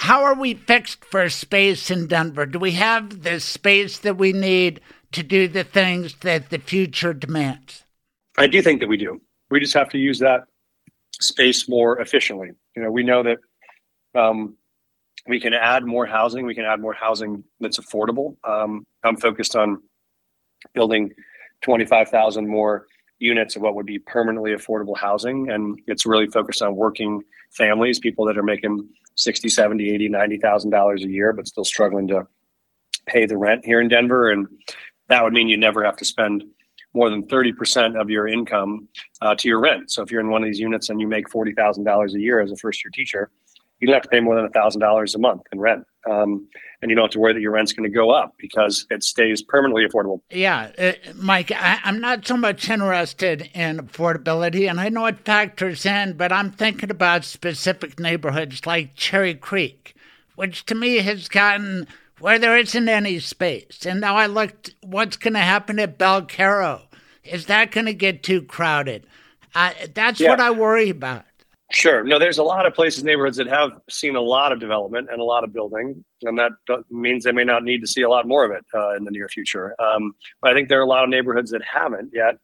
How are we fixed for space in Denver? Do we have the space that we need to do the things that the future demands? I do think that we do. We just have to use that space more efficiently. You know, we know that um, we can add more housing. We can add more housing that's affordable. Um, I'm focused on building twenty-five thousand more units of what would be permanently affordable housing. And it's really focused on working families, people that are making sixty, seventy, eighty, ninety thousand dollars a year, but still struggling to pay the rent here in Denver. And that would mean you never have to spend more than thirty percent of your income uh, to your rent. So if you're in one of these units and you make forty thousand dollars a year as a first-year teacher, you don't have to pay more than one thousand dollars a month in rent. Um, and you don't have to worry that your rent's going to go up because it stays permanently affordable. Yeah, uh, Mike, I, I'm not so much interested in affordability, and I know it factors in, but I'm thinking about specific neighborhoods like Cherry Creek, which to me has gotten where there isn't any space. And now I looked, what's going to happen at Belcaro? Is that going to get too crowded? Uh, that's yeah. what I worry about. Sure. No, there's a lot of places, neighborhoods that have seen a lot of development and a lot of building, and that means they may not need to see a lot more of it uh, in the near future. Um, but I think there are a lot of neighborhoods that haven't yet,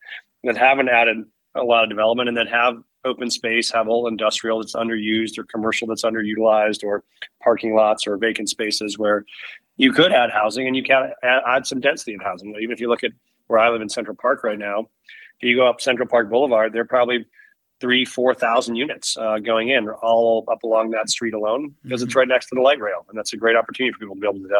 that haven't added a lot of development, and that have open space, have old industrial that's underused or commercial that's underutilized or parking lots or vacant spaces where you could add housing and you can add some density in housing. Even if you look at where I live in Central Park right now, if you go up Central Park Boulevard, they're probably three, four thousand units uh, going in all up along that street alone because it's right next to the light rail. And that's a great opportunity for people to be able to,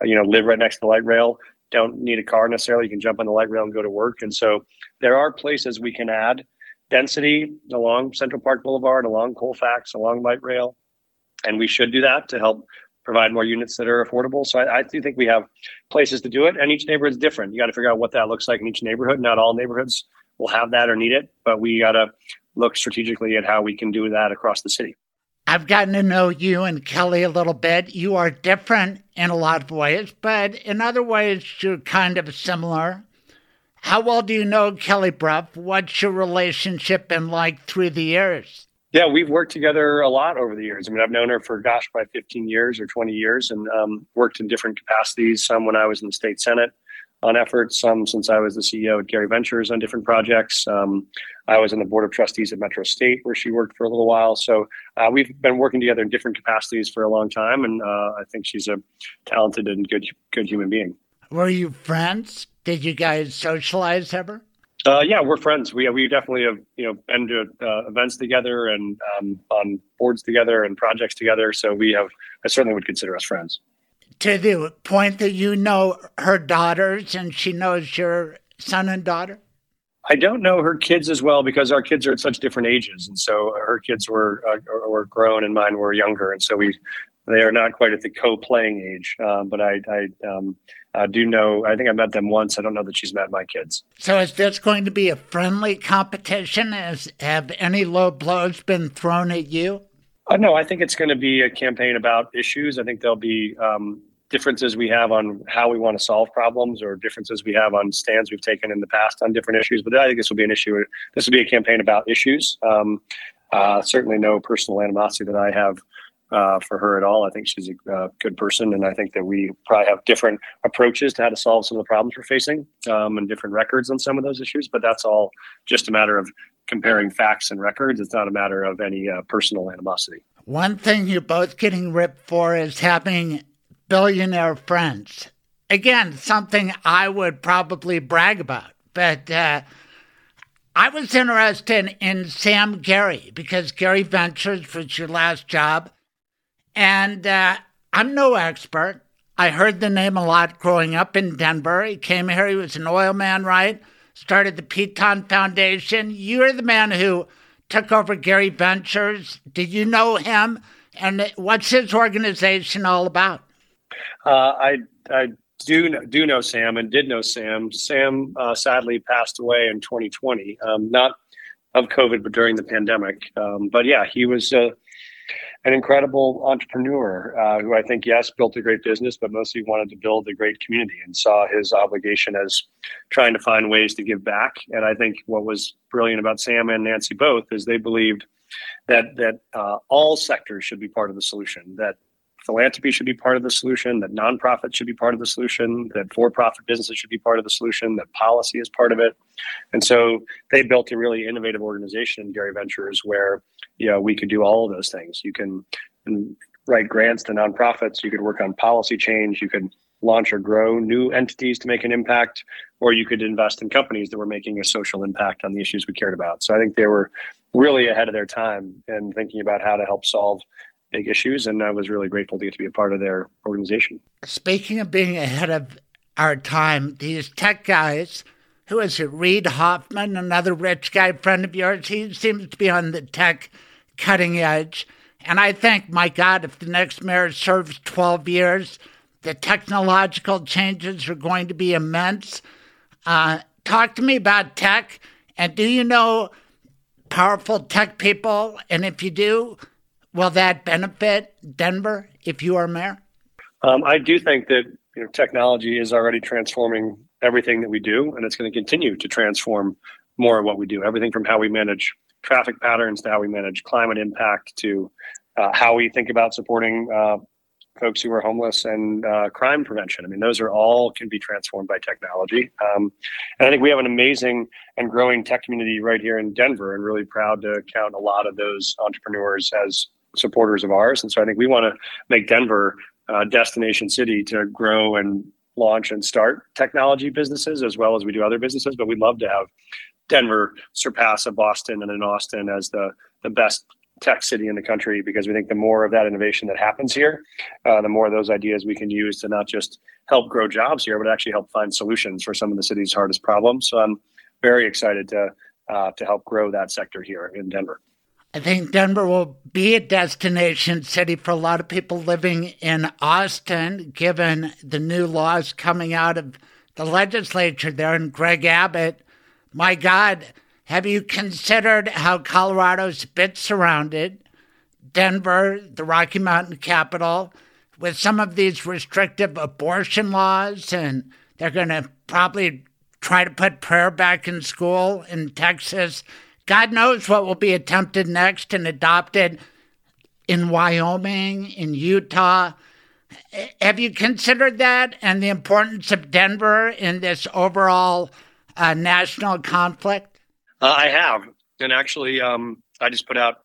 uh, you know, live right next to the light rail. Don't need a car necessarily. You can jump on the light rail and go to work. And so there are places we can add density along Central Park Boulevard, along Colfax, along light rail. And we should do that to help provide more units that are affordable. So I, I do think we have places to do it. And each neighborhood is different. You got to figure out what that looks like in each neighborhood. Not all neighborhoods will have that or need it, but we got to look strategically at how we can do that across the city. I've gotten to know you and Kelly a little bit. You are different in a lot of ways, but in other ways, you're kind of similar. How well do you know Kelly Brough? What's your relationship been like through the years? Yeah, we've worked together a lot over the years. I mean, I've known her for, gosh, probably fifteen years or twenty years and um, worked in different capacities, some when I was in the state Senate on efforts, some since I was the C E O at Gary Ventures on different projects. Um, I was on the board of trustees at Metro State where she worked for a little while. So uh, we've been working together in different capacities for a long time. And uh, I think she's a talented and good, good human being. Were you friends? Did you guys socialize ever? Uh, yeah, we're friends. We we definitely have, you know, been to uh, events together and um, on boards together and projects together. So we have, I certainly would consider us friends. To the point that you know her daughters and she knows your son and daughter? I don't know her kids as well because our kids are at such different ages. And so her kids were uh, were grown and mine were younger. And so we they are not quite at the co-playing age. Um, but I, I, um, I do know, I think I met them once. I don't know that she's met my kids. So is this going to be a friendly competition? Has, have any low blows been thrown at you? Uh, no, I think it's going to be a campaign about issues. I think there'll be um, differences we have on how we want to solve problems or differences we have on stands we've taken in the past on different issues. But I think this will be an issue. This will be a campaign about issues. Um, uh, certainly no personal animosity that I have uh, for her at all. I think she's a uh, good person. And I think that we probably have different approaches to how to solve some of the problems we're facing um, and different records on some of those issues. But that's all just a matter of comparing facts and records. It's not a matter of any uh, personal animosity. One thing you're both getting ripped for is having billionaire friends. Again, something I would probably brag about. But uh, I was interested in Sam Gary because Gary Ventures was your last job. And uh, I'm no expert. I heard the name a lot growing up in Denver. He came here. He was an oil man, right? Started the Peton Foundation. You're the man who took over Gary Ventures. Did you know him? And what's his organization all about? Uh, I I do know, do know Sam and did know Sam. Sam uh, sadly passed away in twenty twenty, um, not of COVID, but during the pandemic. Um, but yeah, he was uh, an incredible entrepreneur uh, who I think, yes, built a great business, but mostly wanted to build a great community and saw his obligation as trying to find ways to give back. And I think what was brilliant about Sam and Nancy both is they believed that that uh, all sectors should be part of the solution, that philanthropy should be part of the solution, that nonprofits should be part of the solution, that for-profit businesses should be part of the solution, that policy is part of it. And so they built a really innovative organization, Gary Ventures, where, you know, we could do all of those things. You can write grants to nonprofits, you could work on policy change, you could launch or grow new entities to make an impact, or you could invest in companies that were making a social impact on the issues we cared about. So I think they were really ahead of their time in thinking about how to help solve big issues, and I was really grateful to get to be a part of their organization. Speaking of being ahead of our time, these tech guys who is it, Reid Hoffman, another rich guy friend of yours. He seems to be on the tech cutting edge. And I think, my God, if the next mayor serves twelve years, the technological changes are going to be immense. Uh, talk to me about tech. And do you know powerful tech people? And if you do, will that benefit Denver if you are mayor? Um, I do think that you know, technology is already transforming everything that we do, and it's going to continue to transform more of what we do. Everything from how we manage traffic patterns to how we manage climate impact to uh, how we think about supporting uh, folks who are homeless and uh, crime prevention. I mean, those are all can be transformed by technology. Um, and I think we have an amazing and growing tech community right here in Denver, and really proud to count a lot of those entrepreneurs as supporters of ours. And so I think we want to make Denver a destination city to grow and launch and start technology businesses as well as we do other businesses. But we'd love to have Denver surpass a Boston and an Austin as the, the best tech city in the country, because we think the more of that innovation that happens here, uh, the more of those ideas we can use to not just help grow jobs here, but actually help find solutions for some of the city's hardest problems. So I'm very excited to uh, to help grow that sector here in Denver. I think Denver will be a destination city for a lot of people living in Austin, given the new laws coming out of the legislature there. And Greg Abbott, my God, have you considered how Colorado's bit surrounded Denver, the Rocky Mountain capital, with some of these restrictive abortion laws? And they're going to probably try to put prayer back in school in Texas. God knows what will be attempted next and adopted in Wyoming, in Utah. Have you considered that and the importance of Denver in this overall uh, national conflict? Uh, I have. And actually, um, I just put out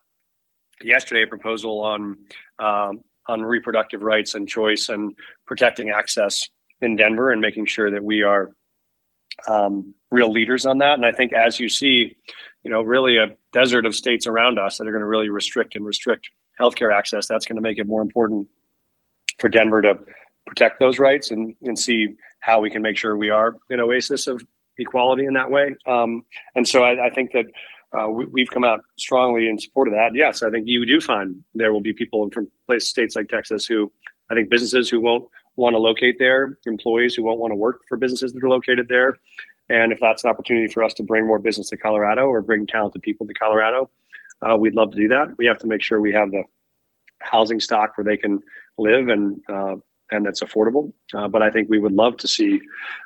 yesterday a proposal on um, on reproductive rights and choice and protecting access in Denver, and making sure that we are um, real leaders on that. And I think as you see, you know, really a desert of states around us that are going to really restrict and restrict healthcare access, that's going to make it more important for Denver to protect those rights and, and see how we can make sure we are an oasis of equality in that way. Um, and so I, I think that uh, we, we've come out strongly in support of that. Yes, I think you do find there will be people from places, states like Texas, who I think businesses who won't want to locate there, employees who won't want to work for businesses that are located there. And if that's an opportunity for us to bring more business to Colorado or bring talented people to Colorado, uh, we'd love to do that. We have to make sure we have the housing stock where they can live and uh, and that's affordable. Uh, but I think we would love to see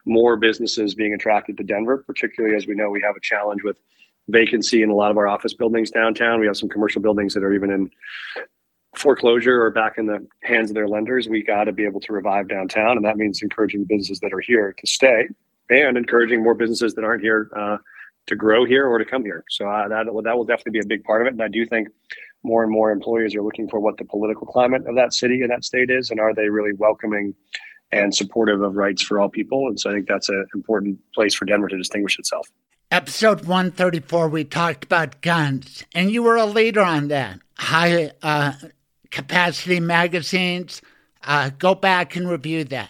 more businesses being attracted to Denver, particularly as we know we have a challenge with vacancy in a lot of our office buildings downtown. We have some commercial buildings that are even in foreclosure or back in the hands of their lenders. We got to be able to revive downtown, and that means encouraging businesses that are here to stay and encouraging more businesses that aren't here uh, to grow here or to come here. So uh, that, that will definitely be a big part of it. And I do think more and more employers are looking for what the political climate of that city and that state is, and are they really welcoming and supportive of rights for all people? And so I think that's an important place for Denver to distinguish itself. Episode one thirty-four, we talked about guns, and you were a leader on that. High uh, capacity magazines, uh, go back and review that.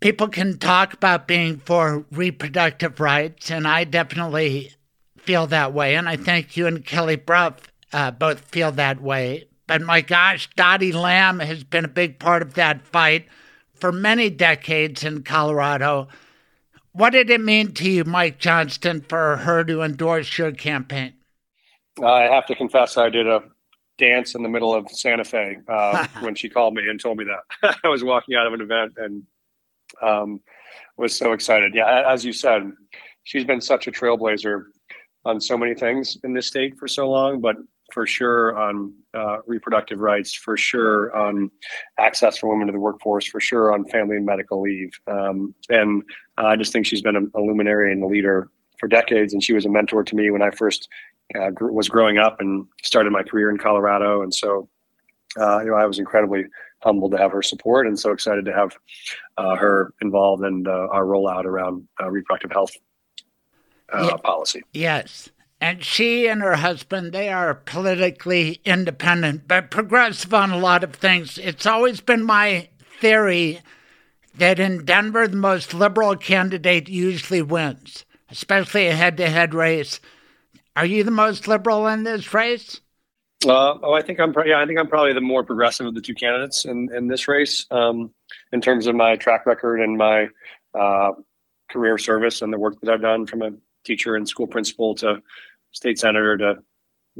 People can talk about being for reproductive rights, and I definitely feel that way. And I think you and Kelly Brough Uh, both feel that way. But my gosh, Dottie Lamb has been a big part of that fight for many decades in Colorado. What did it mean to you, Mike Johnston, for her to endorse your campaign? Uh, I have to confess I did a dance in the middle of Santa Fe uh, when she called me and told me that. I was walking out of an event and um, was so excited. Yeah, as you said, she's been such a trailblazer on so many things in this state for so long, but for sure on uh, reproductive rights, for sure on access for women to the workforce, for sure on family and medical leave. Um, and uh, I just think she's been a, a luminary and a leader for decades. And she was a mentor to me when I first uh, gr- was growing up and started my career in Colorado. And so, uh, you know, I was incredibly humbled to have her support, and so excited to have uh, her involved in uh, our rollout around uh, reproductive health uh, yeah. policy. Yes. And she and her husband, they are politically independent, but progressive on a lot of things. It's always been my theory that in Denver, the most liberal candidate usually wins. especially a head-to-head race. Are you the most liberal in this race? Uh, oh, I think I'm. Pro- yeah, I think I'm probably the more progressive of the two candidates in, in this race, um, in terms of my track record and my uh, career service and the work that I've done, from a teacher and school principal to state senator to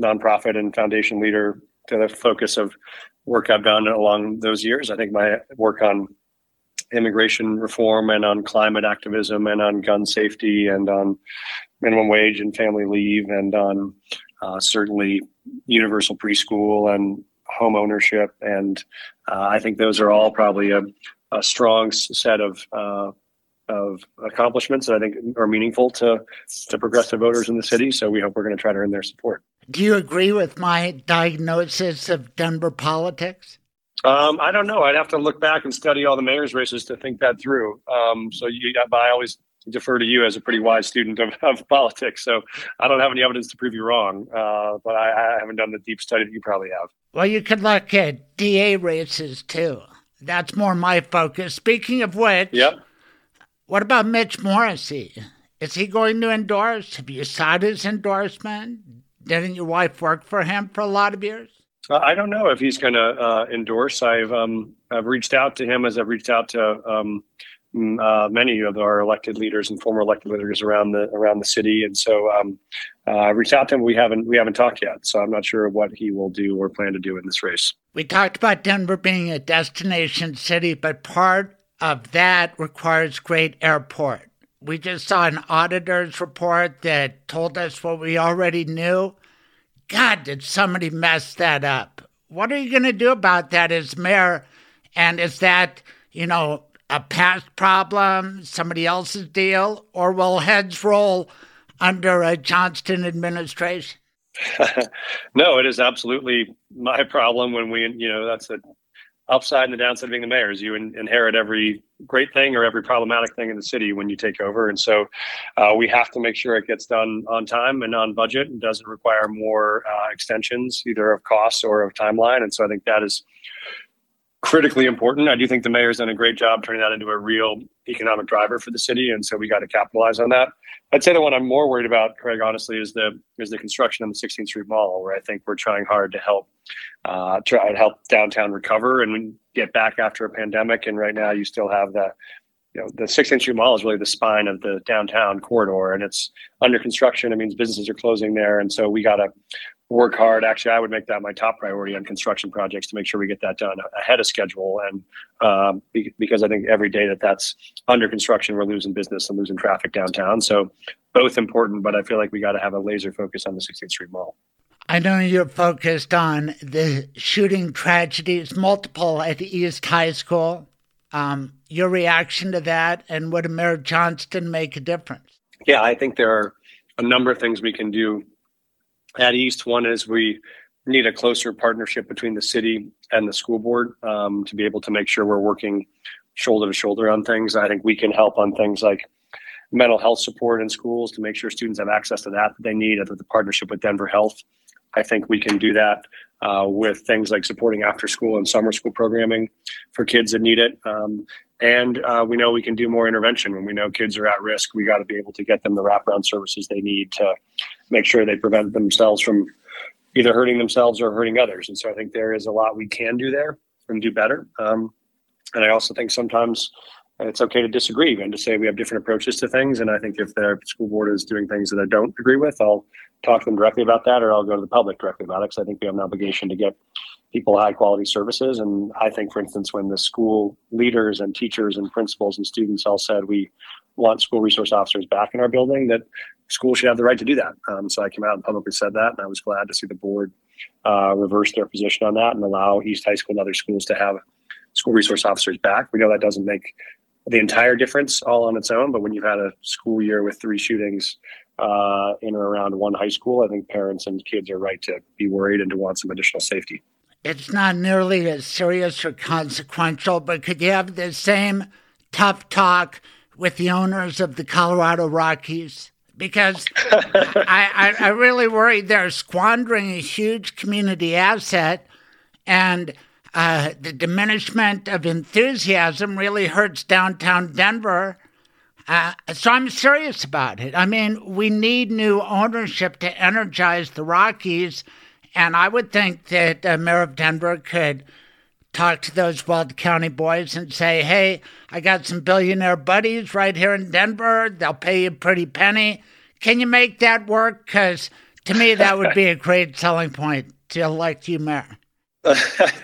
nonprofit and foundation leader, to the focus of work I've done along those years. I think my work on immigration reform and on climate activism and on gun safety and on minimum wage and family leave and on uh, certainly universal preschool and home ownership. And uh, I think those are all probably a, a strong set of uh, of accomplishments that I think are meaningful to, to progressive voters in the city. So we hope we're going to try to earn their support. Do you agree with my diagnosis of Denver politics? Um, I don't know. I'd have to look back and study all the mayor's races to think that through. Um, so you, I always defer to you as a pretty wise student of, of politics. So I don't have any evidence to prove you wrong, uh, but I, I haven't done the deep study that you probably have. Well, you could look at D A races too. That's more my focus. Speaking of which, yep. What about Mitch Morrissey? Is he going to endorse? Have you sought his endorsement? Didn't your wife work for him for a lot of years? Uh, I don't know if he's going to uh, endorse. I've um, I've reached out to him as I've reached out to um, uh, many of our elected leaders and former elected leaders around the around the city, and so um, uh, I reached out to him. We haven't we haven't talked yet, so I'm not sure what he will do or plan to do in this race. We talked about Denver being a destination city, but part of that requires great airport. We just saw an auditor's report that told us what we already knew. God, did somebody mess that up? What are you going to do about that as mayor? And is that, you know, a past problem, somebody else's deal, or will heads roll under a Johnston administration? No, it is absolutely my problem when we, you know, that's the upside and the downside of being the mayor is you in, inherit every great thing or every problematic thing in the city when you take over. And so uh, we have to make sure it gets done on time and on budget and doesn't require more uh, extensions, either of costs or of timeline. And so I think that is critically important. I do think the mayor's done a great job turning that into a real economic driver for the city. And so we got to capitalize on that. I'd say the one I'm more worried about, Craig, honestly, is the is the construction of the sixteenth Street Mall, where I think we're trying hard to help uh, try to help downtown recover and get back after a pandemic. And right now you still have the, you know, the sixteenth Street Mall is really the spine of the downtown corridor, and it's under construction. It means businesses are closing there. And so we got to work hard. Actually, I would make that my top priority on construction projects to make sure we get that done ahead of schedule. And um, because I think every day that that's under construction, we're losing business and losing traffic downtown. So both important, but I feel like we got to have a laser focus on the sixteenth Street Mall. I know you're focused on the shooting tragedies, multiple at East High School. Um, your reaction to that, and would Mayor Johnston make a difference? Yeah, I think there are a number of things we can do at East. One is we need a closer partnership between the city and the school board um, to be able to make sure we're working shoulder to shoulder on things. I think we can help on things like mental health support in schools to make sure students have access to that that they need, at the partnership with Denver Health. I think we can do that uh, with things like supporting after school and summer school programming for kids that need it. Um, and uh, we know we can do more intervention. When we know kids are at risk, we got to be able to get them the wraparound services they need to make sure they prevent themselves from either hurting themselves or hurting others. And so I think there is a lot we can do there and do better. Um, and I also think sometimes it's okay to disagree and to say we have different approaches to things. And I think if the school board is doing things that I don't agree with, I'll talk to them directly about that, or I'll go to the public directly about it, because I think we have an obligation to get people high quality services. And I think, for instance, when the school leaders and teachers and principals and students all said we want school resource officers back in our building, that school should have the right to do that. Um, so I came out and publicly said that, and I was glad to see the board uh, reverse their position on that and allow East High School and other schools to have school resource officers back. We know that doesn't make the entire difference all on its own, but when you've had a school year with three shootings uh, in or around one high school, I think parents and kids are right to be worried and to want some additional safety. It's not nearly as serious or consequential, but could you have the same tough talk with the owners of the Colorado Rockies? Because I, I, I really worry they're squandering a huge community asset, and Uh, the diminishment of enthusiasm really hurts downtown Denver. Uh, so I'm serious about it. I mean, we need new ownership to energize the Rockies, and I would think that uh, Mayor of Denver could talk to those Weld County boys and say, hey, I got some billionaire buddies right here in Denver. They'll pay you a pretty penny. Can you make that work? Because to me, that would be a great selling point to elect you mayor. I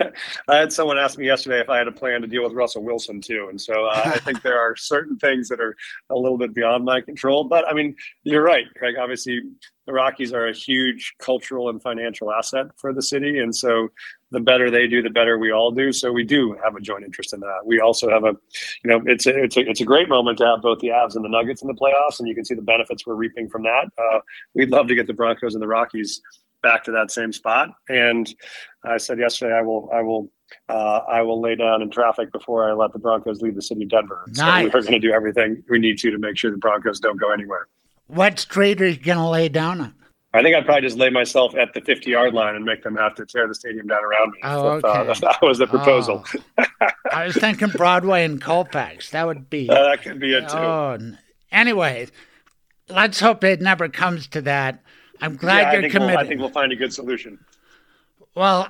had someone ask me yesterday if I had a plan to deal with Russell Wilson too. And so uh, I think there are certain things that are a little bit beyond my control, but I mean, you're right, Craig. Obviously the Rockies are a huge cultural and financial asset for the city. And so the better they do, the better we all do. So we do have a joint interest in that. We also have a, you know, it's a, it's a, it's a great moment to have both the Avs and the Nuggets in the playoffs. And you can see the benefits we're reaping from that. Uh, we'd love to get the Broncos and the Rockies back to that same spot. And I said yesterday, I will, I will, uh, I will lay down in traffic before I let the Broncos leave the city of Denver. Nice. So we're going to do everything we need to to make sure the Broncos don't go anywhere. What street are you going to lay down on? I think I'd probably just lay myself at the fifty-yard line and make them have to tear the stadium down around me. Oh, okay. That, uh, that was the proposal. Oh. I was thinking Broadway and Colfax. That would be... Uh, that could be it, too. Oh. Anyway, let's hope it never comes to that. I'm glad yeah, you're I think committed. We'll, I think we'll find a good solution. Well,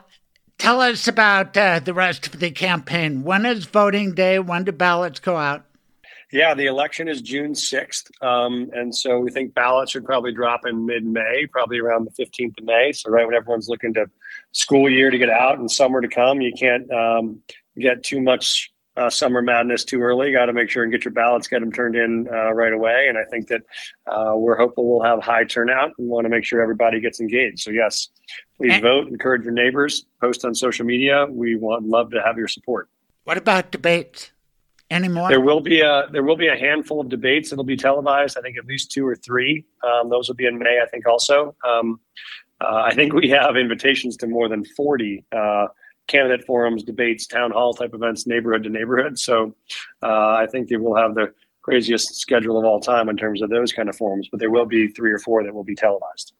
tell us about uh, the rest of the campaign. When is voting day? When do ballots go out? Yeah, the election is June sixth. Um, and so we think ballots should probably drop in mid-May, probably around the fifteenth of May. So right when everyone's looking to school year to get out and summer to come, you can't um, get too much Uh, summer madness too early. You got to make sure and get your ballots, get them turned in uh, right away. And I think that uh, we're hopeful we'll have high turnout and want to make sure everybody gets engaged. So yes, please and vote, encourage your neighbors, post on social media. We would love to have your support. What about debates? Anymore? There will be a there will be a handful of debates. It'll be televised. I think at least two or three. Um, those will be in May. I think also. Um, uh, I think we have invitations to more than forty. Uh, candidate forums, debates, town hall type events, neighborhood to neighborhood. So uh, I think they will have the craziest schedule of all time in terms of those kind of forums, but there will be three or four that will be televised.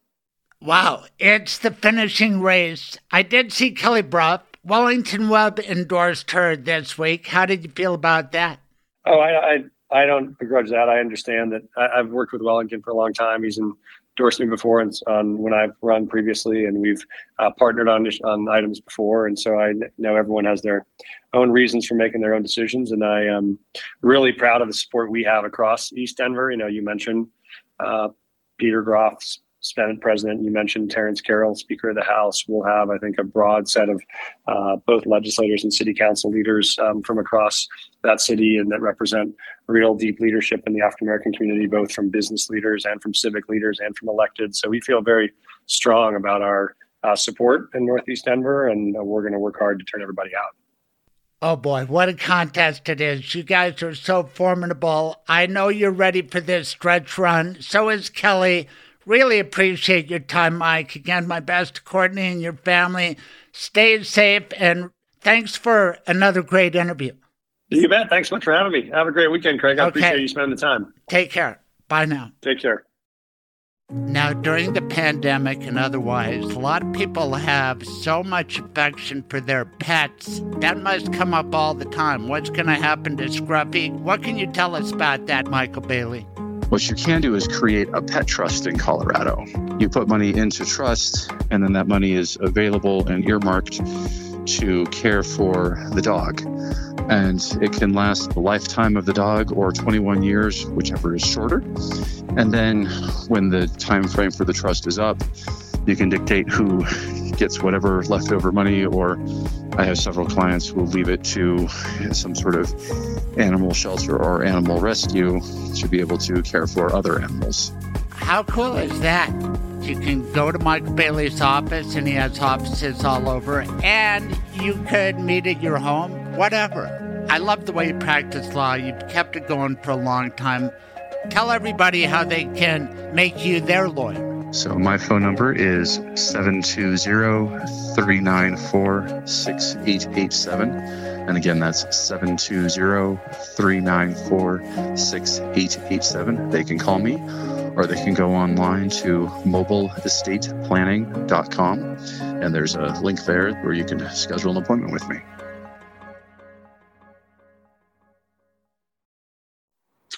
Wow. It's the finishing race. I did see Kelly Brough. Wellington Webb endorsed her this week. How did you feel about that? Oh, I, I, I don't begrudge that. I understand that. I, I've worked with Wellington for a long time. He's in endorsed me before and on when I've run previously, and we've uh, partnered on on items before. And so I know everyone has their own reasons for making their own decisions. And I am really proud of the support we have across East Denver. You know, you mentioned uh, Peter Groff, Senate President. You mentioned Terrence Carroll, Speaker of the House. We'll have, I think, a broad set of uh, both legislators and city council leaders um, from across that city and that represent real deep leadership in the African-American community, both from business leaders and from civic leaders and from elected. So we feel very strong about our uh, support in Northeast Denver, and uh, we're going to work hard to turn everybody out. Oh, boy, what a contest it is. You guys are so formidable. I know you're ready for this stretch run. So is Kelly. Really appreciate your time, Mike. Again, my best to Courtney and your family. Stay safe, and thanks for another great interview. You bet. Thanks so much for having me. Have a great weekend, Craig. I okay. appreciate you spending the time. Take care. Bye now. Take care. Now, during the pandemic and otherwise, a lot of people have so much affection for their pets. That must come up all the time. What's going to happen to Scruffy? What can you tell us about that, Michael Bailey? What you can do is create a pet trust in Colorado. You put money into trust, and then that money is available and earmarked to care for the dog. And it can last the lifetime of the dog or twenty-one years, whichever is shorter. And then when the time frame for the trust is up, you can dictate who gets whatever leftover money, or I have several clients who will leave it to some sort of animal shelter or animal rescue to be able to care for other animals. How cool is that? You can go to Mike Bailey's office, and he has offices all over, and you could meet at your home, whatever. I love the way you practice law. You've kept it going for a long time. Tell everybody how they can make you their lawyer. So my phone number is seven two zero, three nine four, six eight eight seven. And again, that's seven two zero, three nine four, six eight eight seven. They can call me, or they can go online to mobile estate planning dot com. And there's a link there where you can schedule an appointment with me.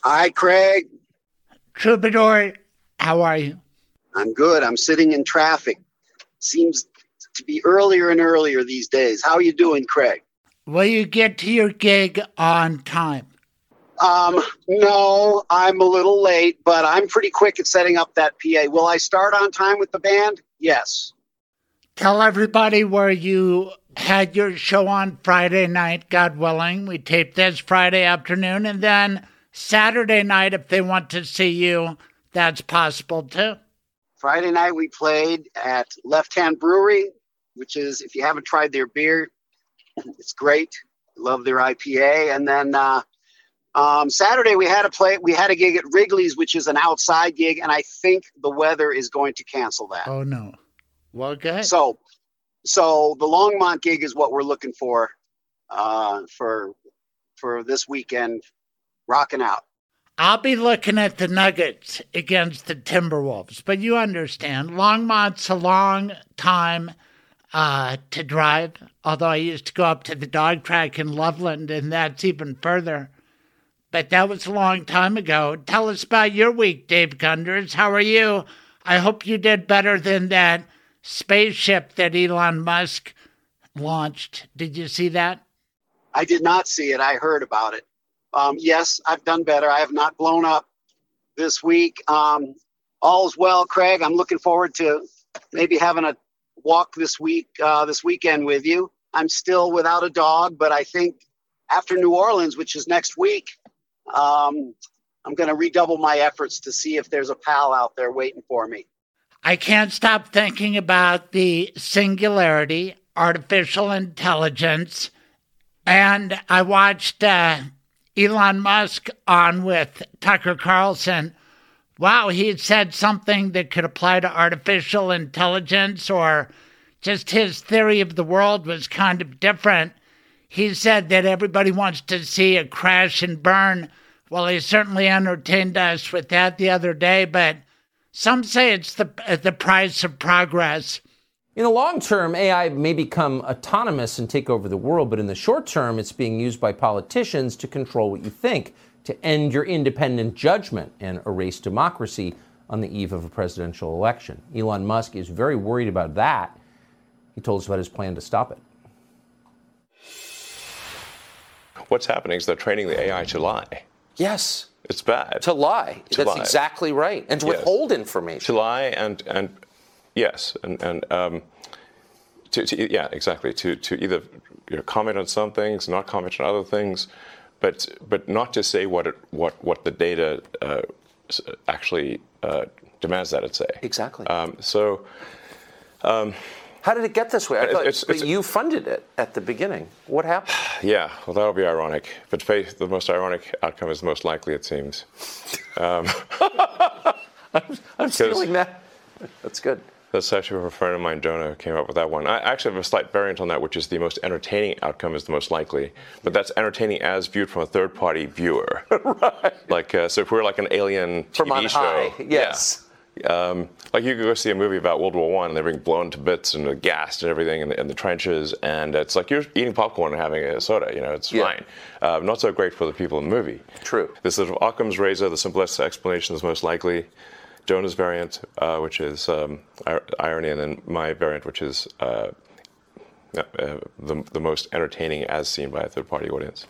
Hi, Craig. Troubadour, how are you? I'm good. I'm sitting in traffic. Seems to be earlier and earlier these days. How are you doing, Craig? Will you get to your gig on time? Um, no, I'm a little late, but I'm pretty quick at setting up that P A. Will I start on time with the band? Yes. Tell everybody where you had your show on Friday night, God willing. We taped this Friday afternoon, and then Saturday night, if they want to see you, that's possible too. Friday night, we played at Left Hand Brewery, which is, if you haven't tried their beer, it's great. Love their I P A. And then uh, um, Saturday, we had a play. We had a gig at Wrigley's, which is an outside gig, and I think the weather is going to cancel that. Oh, no. Well, good. So, so the Longmont gig is what we're looking for uh, for for this weekend. Rocking out. I'll be looking at the Nuggets against the Timberwolves, but you understand, Longmont's a long time uh, to drive, although I used to go up to the dog track in Loveland, and that's even further. But that was a long time ago. Tell us about your week, Dave Gunders. How are you? I hope you did better than that spaceship that Elon Musk launched. Did you see that? I did not see it. I heard about it. Um, yes, I've done better. I have not blown up this week. Um, all's well, Craig. I'm looking forward to maybe having a walk this week, uh, this weekend with you. I'm still without a dog, but I think after New Orleans, which is next week, um, I'm going to redouble my efforts to see if there's a pal out there waiting for me. I can't stop thinking about the singularity, artificial intelligence, and I watched Uh, Elon Musk on with Tucker Carlson. Wow, he had said something that could apply to artificial intelligence, or just his theory of the world was kind of different. He said that everybody wants to see a crash and burn. Well, he certainly entertained us with that the other day, but some say it's the the price of progress. In the long term, A I may become autonomous and take over the world, but in the short term, it's being used by politicians to control what you think, to end your independent judgment, and erase democracy on the eve of a presidential election. Elon Musk is very worried about that. He told us about his plan to stop it. What's happening is they're training the A I to lie. Yes. It's bad. To lie. To That's lie. Exactly right. And to yes. withhold information. To lie and... and Yes, and, and um, to, to, yeah, exactly, to, to either you know, comment on some things, not comment on other things, but but not to say what it, what, what the data uh, actually uh, demands that it say. Exactly. Um, so... Um, How did it get this way? I thought it's, it's, but you funded it at the beginning. What happened? Yeah, well, that would be ironic. But faith, the most ironic outcome is the most likely, it seems. Um, I'm, I'm stealing that. That's good. That's actually from a friend of mine, Jonah, came up with that one. I actually have a slight variant on that, which is the most entertaining outcome is the most likely. But that's entertaining as viewed from a third-party viewer. Right. Like, uh, so if we're like an alien T V from on show, high. Yes. Yeah. Um, like you could go see a movie about World War One, and they're being blown to bits and gassed and everything in the, in the trenches, and it's like you're eating popcorn and having a soda. You know, it's yeah. fine. Uh, not so great for the people in the movie. True. This sort of Occam's razor, the simplest explanation is most likely. Jonah's variant, uh, which is um, ir- irony, and then my variant, which is uh, uh, the, the most entertaining as seen by a third-party audience,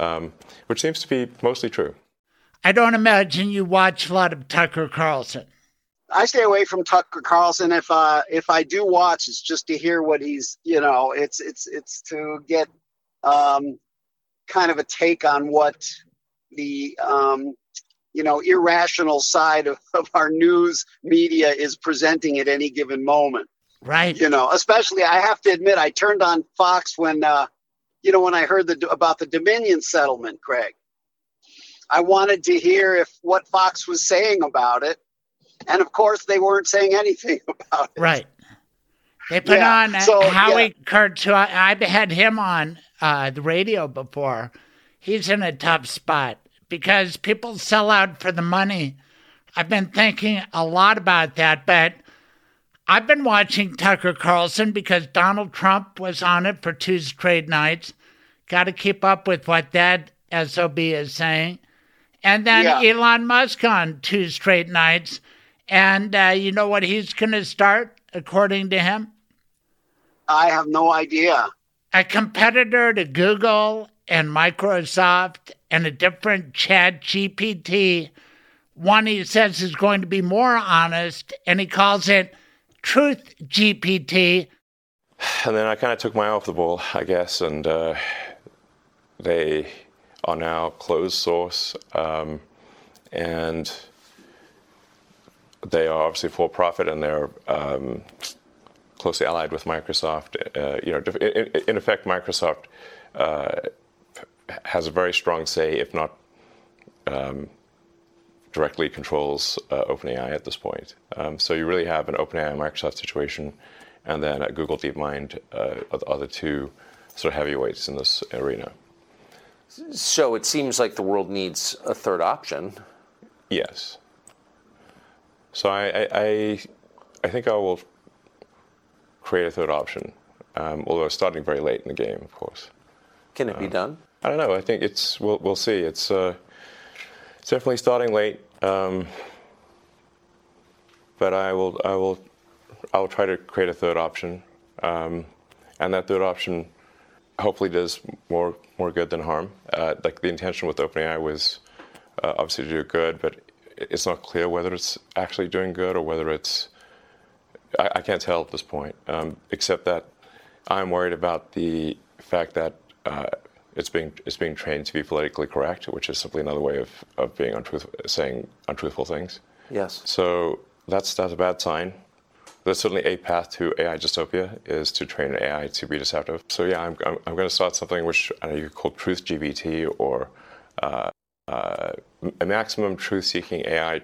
um, which seems to be mostly true. I don't imagine you watch a lot of Tucker Carlson. I stay away from Tucker Carlson. If uh, if I do watch, it's just to hear what he's, you know, it's it's it's to get um, kind of a take on what the um, you know, irrational side of, of our news media is presenting at any given moment. Right. You know, especially I have to admit, I turned on Fox when, uh, you know, when I heard the, about the Dominion settlement, Craig. I wanted to hear if what Fox was saying about it. And, of course, they weren't saying anything about it. Right. They put yeah. on so, Howie yeah. Kurtz, who I, I've had him on uh, the radio before. He's in a tough spot, because people sell out for the money. I've been thinking a lot about that, but I've been watching Tucker Carlson because Donald Trump was on it for two straight nights. Got to keep up with what that S O B is saying. And then yeah. Elon Musk on two straight nights. And uh, you know what he's going to start, according to him? I have no idea. A competitor to Google and Microsoft and a different Chat G P T. One he says is going to be more honest, and he calls it Truth G P T. And then I kind of took my eye off the ball, I guess, and uh, they are now closed source, um, and they are obviously for profit, and they're um, closely allied with Microsoft. Uh, you know, in, in effect, Microsoft uh, has a very strong say, if not um, directly controls uh, OpenAI at this point. Um, so you really have an OpenAI and Microsoft situation, and then at Google DeepMind uh, are the two sort of heavyweights in this arena. So it seems like the world needs a third option. Yes. So I I, I think I will create a third option, um, although starting very late in the game, of course. Can it um, be done? I don't know. I think it's we'll we'll see. It's uh, it's definitely starting late, um, but I will I will I will try to create a third option, um, and that third option hopefully does more more good than harm. Uh, like the intention with OpenAI was uh, obviously to do good, but it's not clear whether it's actually doing good or whether it's, I, I can't tell at this point, um, except that I'm worried about the fact that uh, it's being it's being trained to be politically correct, which is simply another way of, of being untruth, saying untruthful things. Yes. So that's that's a bad sign. There's certainly a path to A I dystopia, is to train A I to be deceptive. So yeah, I'm I'm, I'm going to start something which I know you could call Truth G P T or uh, uh, a maximum truth-seeking A I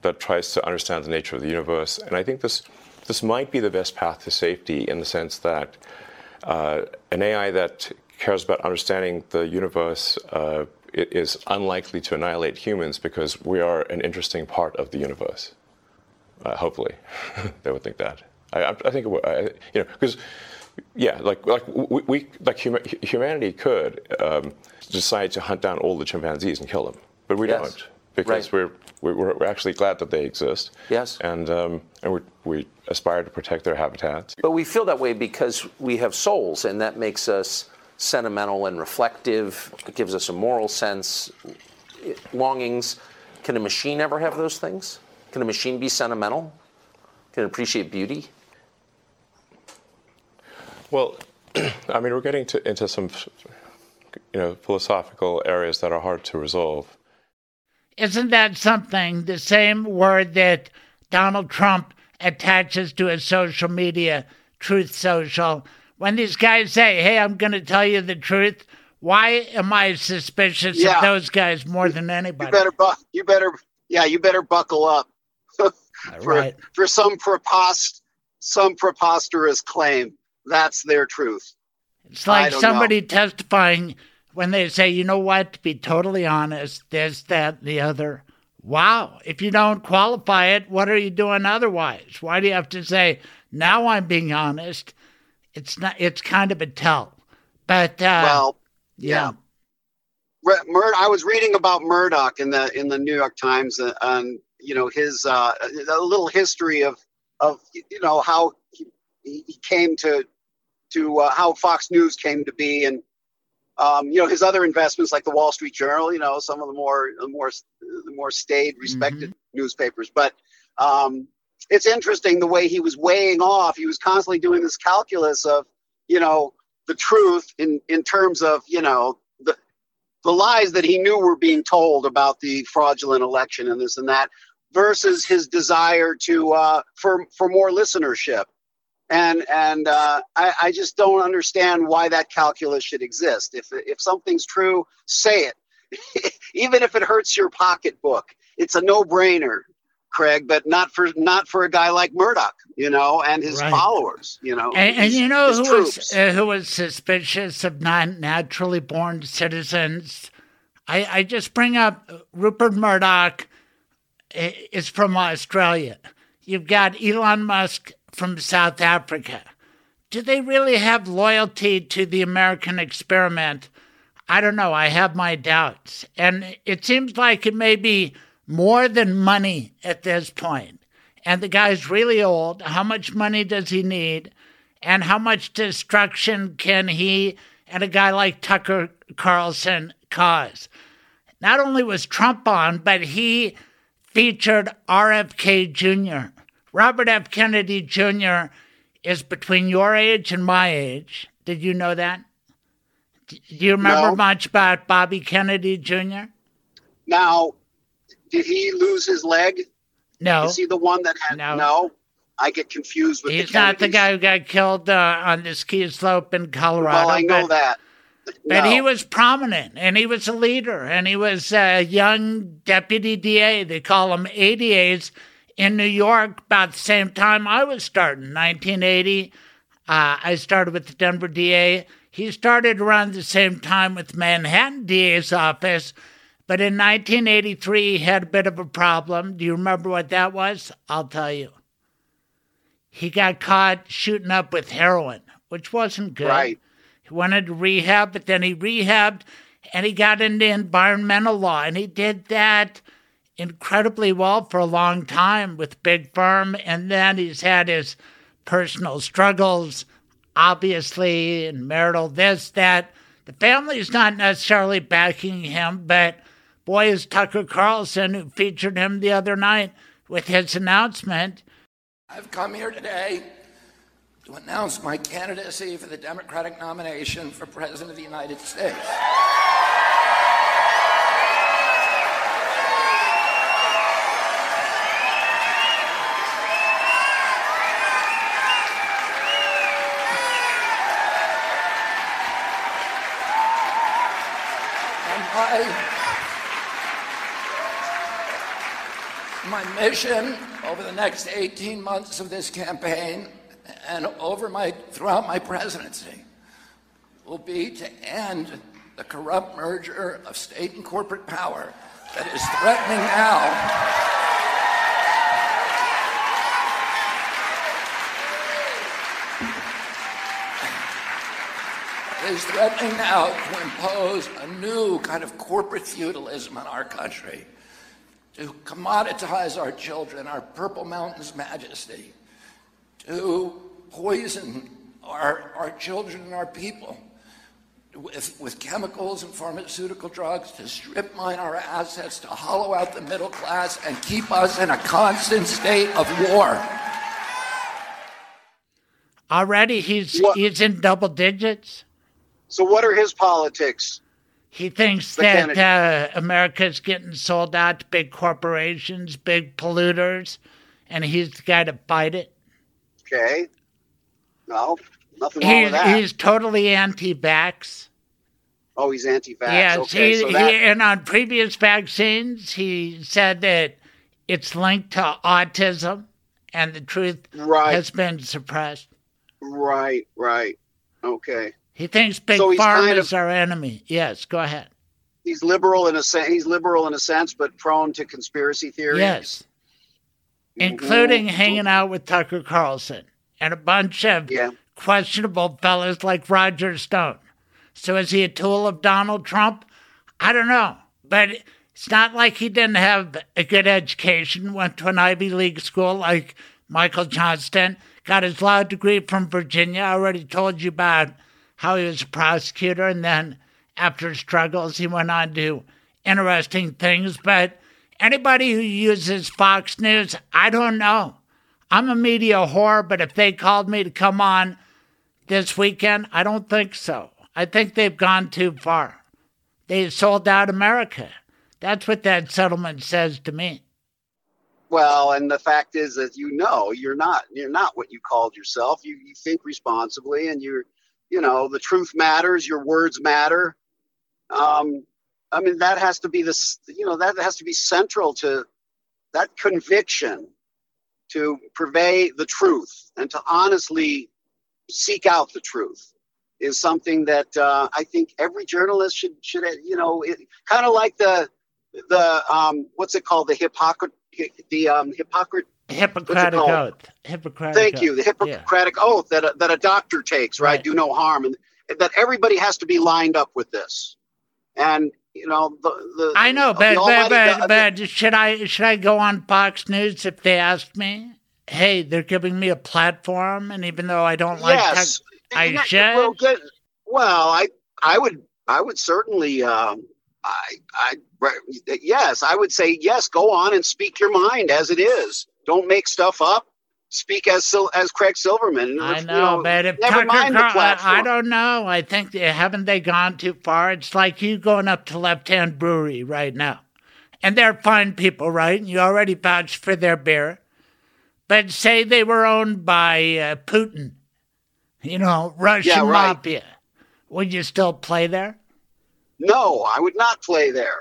that tries to understand the nature of the universe. And I think this this might be the best path to safety in the sense that uh, an A I that cares about understanding the universe uh, is unlikely to annihilate humans because we are an interesting part of the universe. Uh, hopefully, they would think that. I, I think it would, I, you know, because yeah, like like we, we like hum- humanity could um, decide to hunt down all the chimpanzees and kill them, but we yes. don't because right. we're we're actually glad that they exist. Yes, and um, and we we aspire to protect their habitats. But we feel that way because we have souls, and that makes us sentimental and reflective. It gives us a moral sense, longings. Can a machine ever have those things? Can a machine be sentimental? Can it appreciate beauty? Well, I mean, we're getting to, into some, you know, philosophical areas that are hard to resolve. Isn't that something? The same word that Donald Trump attaches to his social media, Truth Social. When these guys say, hey, I'm going to tell you the truth, why am I suspicious yeah. of those guys more than anybody? You better, you better, yeah, you better buckle up. for, right. for some, prepost- some preposterous claim. That's their truth. It's like somebody know. testifying when they say, you know what, to be totally honest, this, that, the other. Wow. If you don't qualify it, what are you doing otherwise? Why do you have to say, now I'm being honest? It's not. It's kind of a tell. But, uh, well, yeah. yeah. Mur- I was reading about Murdoch in the in the New York Times, and, and you know his uh, a little history of of you know how he, he came to to uh, how Fox News came to be, and um, you know his other investments like the Wall Street Journal, you know some of the more the more the more staid, respected mm-hmm. newspapers. But um, it's interesting the way he was weighing off. He was constantly doing this calculus of you know the truth in in terms of you know. The lies that he knew were being told about the fraudulent election and this and that versus his desire to uh, for for more listenership. And and uh, I, I just don't understand why that calculus should exist. If if something's true, say it, even if it hurts your pocketbook. It's a no brainer, Craig, but not for not for a guy like Murdoch, you know, and his right. followers, you know. And, and you know who was, uh, who was suspicious of non-naturally born citizens? I, I just bring up Rupert Murdoch is from Australia. You've got Elon Musk from South Africa. Do they really have loyalty to the American experiment? I don't know. I have my doubts. And it seems like it may be more than money at this point. And the guy's really old. How much money does he need? And how much destruction can he and a guy like Tucker Carlson cause? Not only was Trump on, but he featured R F K Junior Robert F. Kennedy Junior is between your age and my age. Did you know that? Do you remember no. much about Bobby Kennedy Junior? Now, did he lose his leg? No. Is he the one that had... No. no? I get confused with He's the Kennedys. Not the guy who got killed uh, on the ski slope in Colorado. Well, I know but, that. No. But he was prominent, and he was a leader, and he was a young deputy D A. They call him A D As in New York about the same time I was starting, nineteen eighty. Uh, I started with the Denver D A. He started around the same time with Manhattan D A's office, but in nineteen eighty-three, he had a bit of a problem. Do you remember what that was? I'll tell you. He got caught shooting up with heroin, which wasn't good. Right. He wanted to rehab, but then he rehabbed, and he got into environmental law, and he did that incredibly well for a long time with big firm, and then he's had his personal struggles, obviously, and marital this, that. The family's not necessarily backing him, but boy, is Tucker Carlson, who featured him the other night with his announcement. I've come here today to announce my candidacy for the Democratic nomination for President of the United States. My mission over the next eighteen months of this campaign and over my throughout my presidency will be to end the corrupt merger of state and corporate power that is threatening now that is threatening now to impose a new kind of corporate feudalism in our country, to commoditize our children, our Purple Mountain's majesty, to poison our our children and our people with, with chemicals and pharmaceutical drugs, to strip mine our assets, to hollow out the middle class, and keep us in a constant state of war. Already he's, he's in double digits. So what are his politics? He thinks that uh, America's getting sold out to big corporations, big polluters, and he's the guy to fight it. Okay. No, nothing wrong he's, with that. He's totally anti-vax. Oh, he's anti-vax. Yes, okay, he, so that... he, and on previous vaccines, he said that it's linked to autism, and the truth right. has been suppressed. Right, right. Okay. He thinks big so pharma kind of, is our enemy. Yes, go ahead. He's liberal in a sense. He's liberal in a sense, but prone to conspiracy theories. Yes, including mm-hmm. hanging out with Tucker Carlson and a bunch of yeah. questionable fellas like Roger Stone. So is he a tool of Donald Trump? I don't know, but it's not like he didn't have a good education. Went to an Ivy League school like Michael Johnston. Got his law degree from Virginia. I already told you about how he was a prosecutor, and then after struggles, he went on to do interesting things. But anybody who uses Fox News, I don't know. I'm a media whore, but if they called me to come on this weekend, I don't think so. I think they've gone too far. They sold out America. That's what that settlement says to me. Well, and the fact is that you know you're not you're not what you called yourself. You you think responsibly, and you're You know, the truth matters. Your words matter. Um, I mean, that has to be this. You know, that has to be central to that conviction to purvey the truth and to honestly seek out the truth is something that uh, I think every journalist should should you know, kind of like the the um, what's it called the hypocr the um, hypocr. Hippocratic oath. Hippocratic Thank oath. you. The Hippocratic yeah. oath that a, that a doctor takes, right? right? Do no harm. And that everybody has to be lined up with this. And you know the, the I know, but, but, but, but should I should I go on Fox News if they ask me? Hey, they're giving me a platform, and even though I don't like, yes, tech, I should. Well, good. well, I I would I would certainly um, I I yes I would say yes. Go on and speak your mind as it is. Don't make stuff up. Speak as as Craig Silverman. I know, you know, but if never Tucker mind Carl, the platform. I, I don't know. I think they, haven't they gone too far? It's like you going up to Left Hand Brewery right now, and they're fine people, right? And you already vouched for their beer, but say they were owned by uh, Putin, you know, Russian yeah, right. mafia. Would you still play there? No, I would not play there.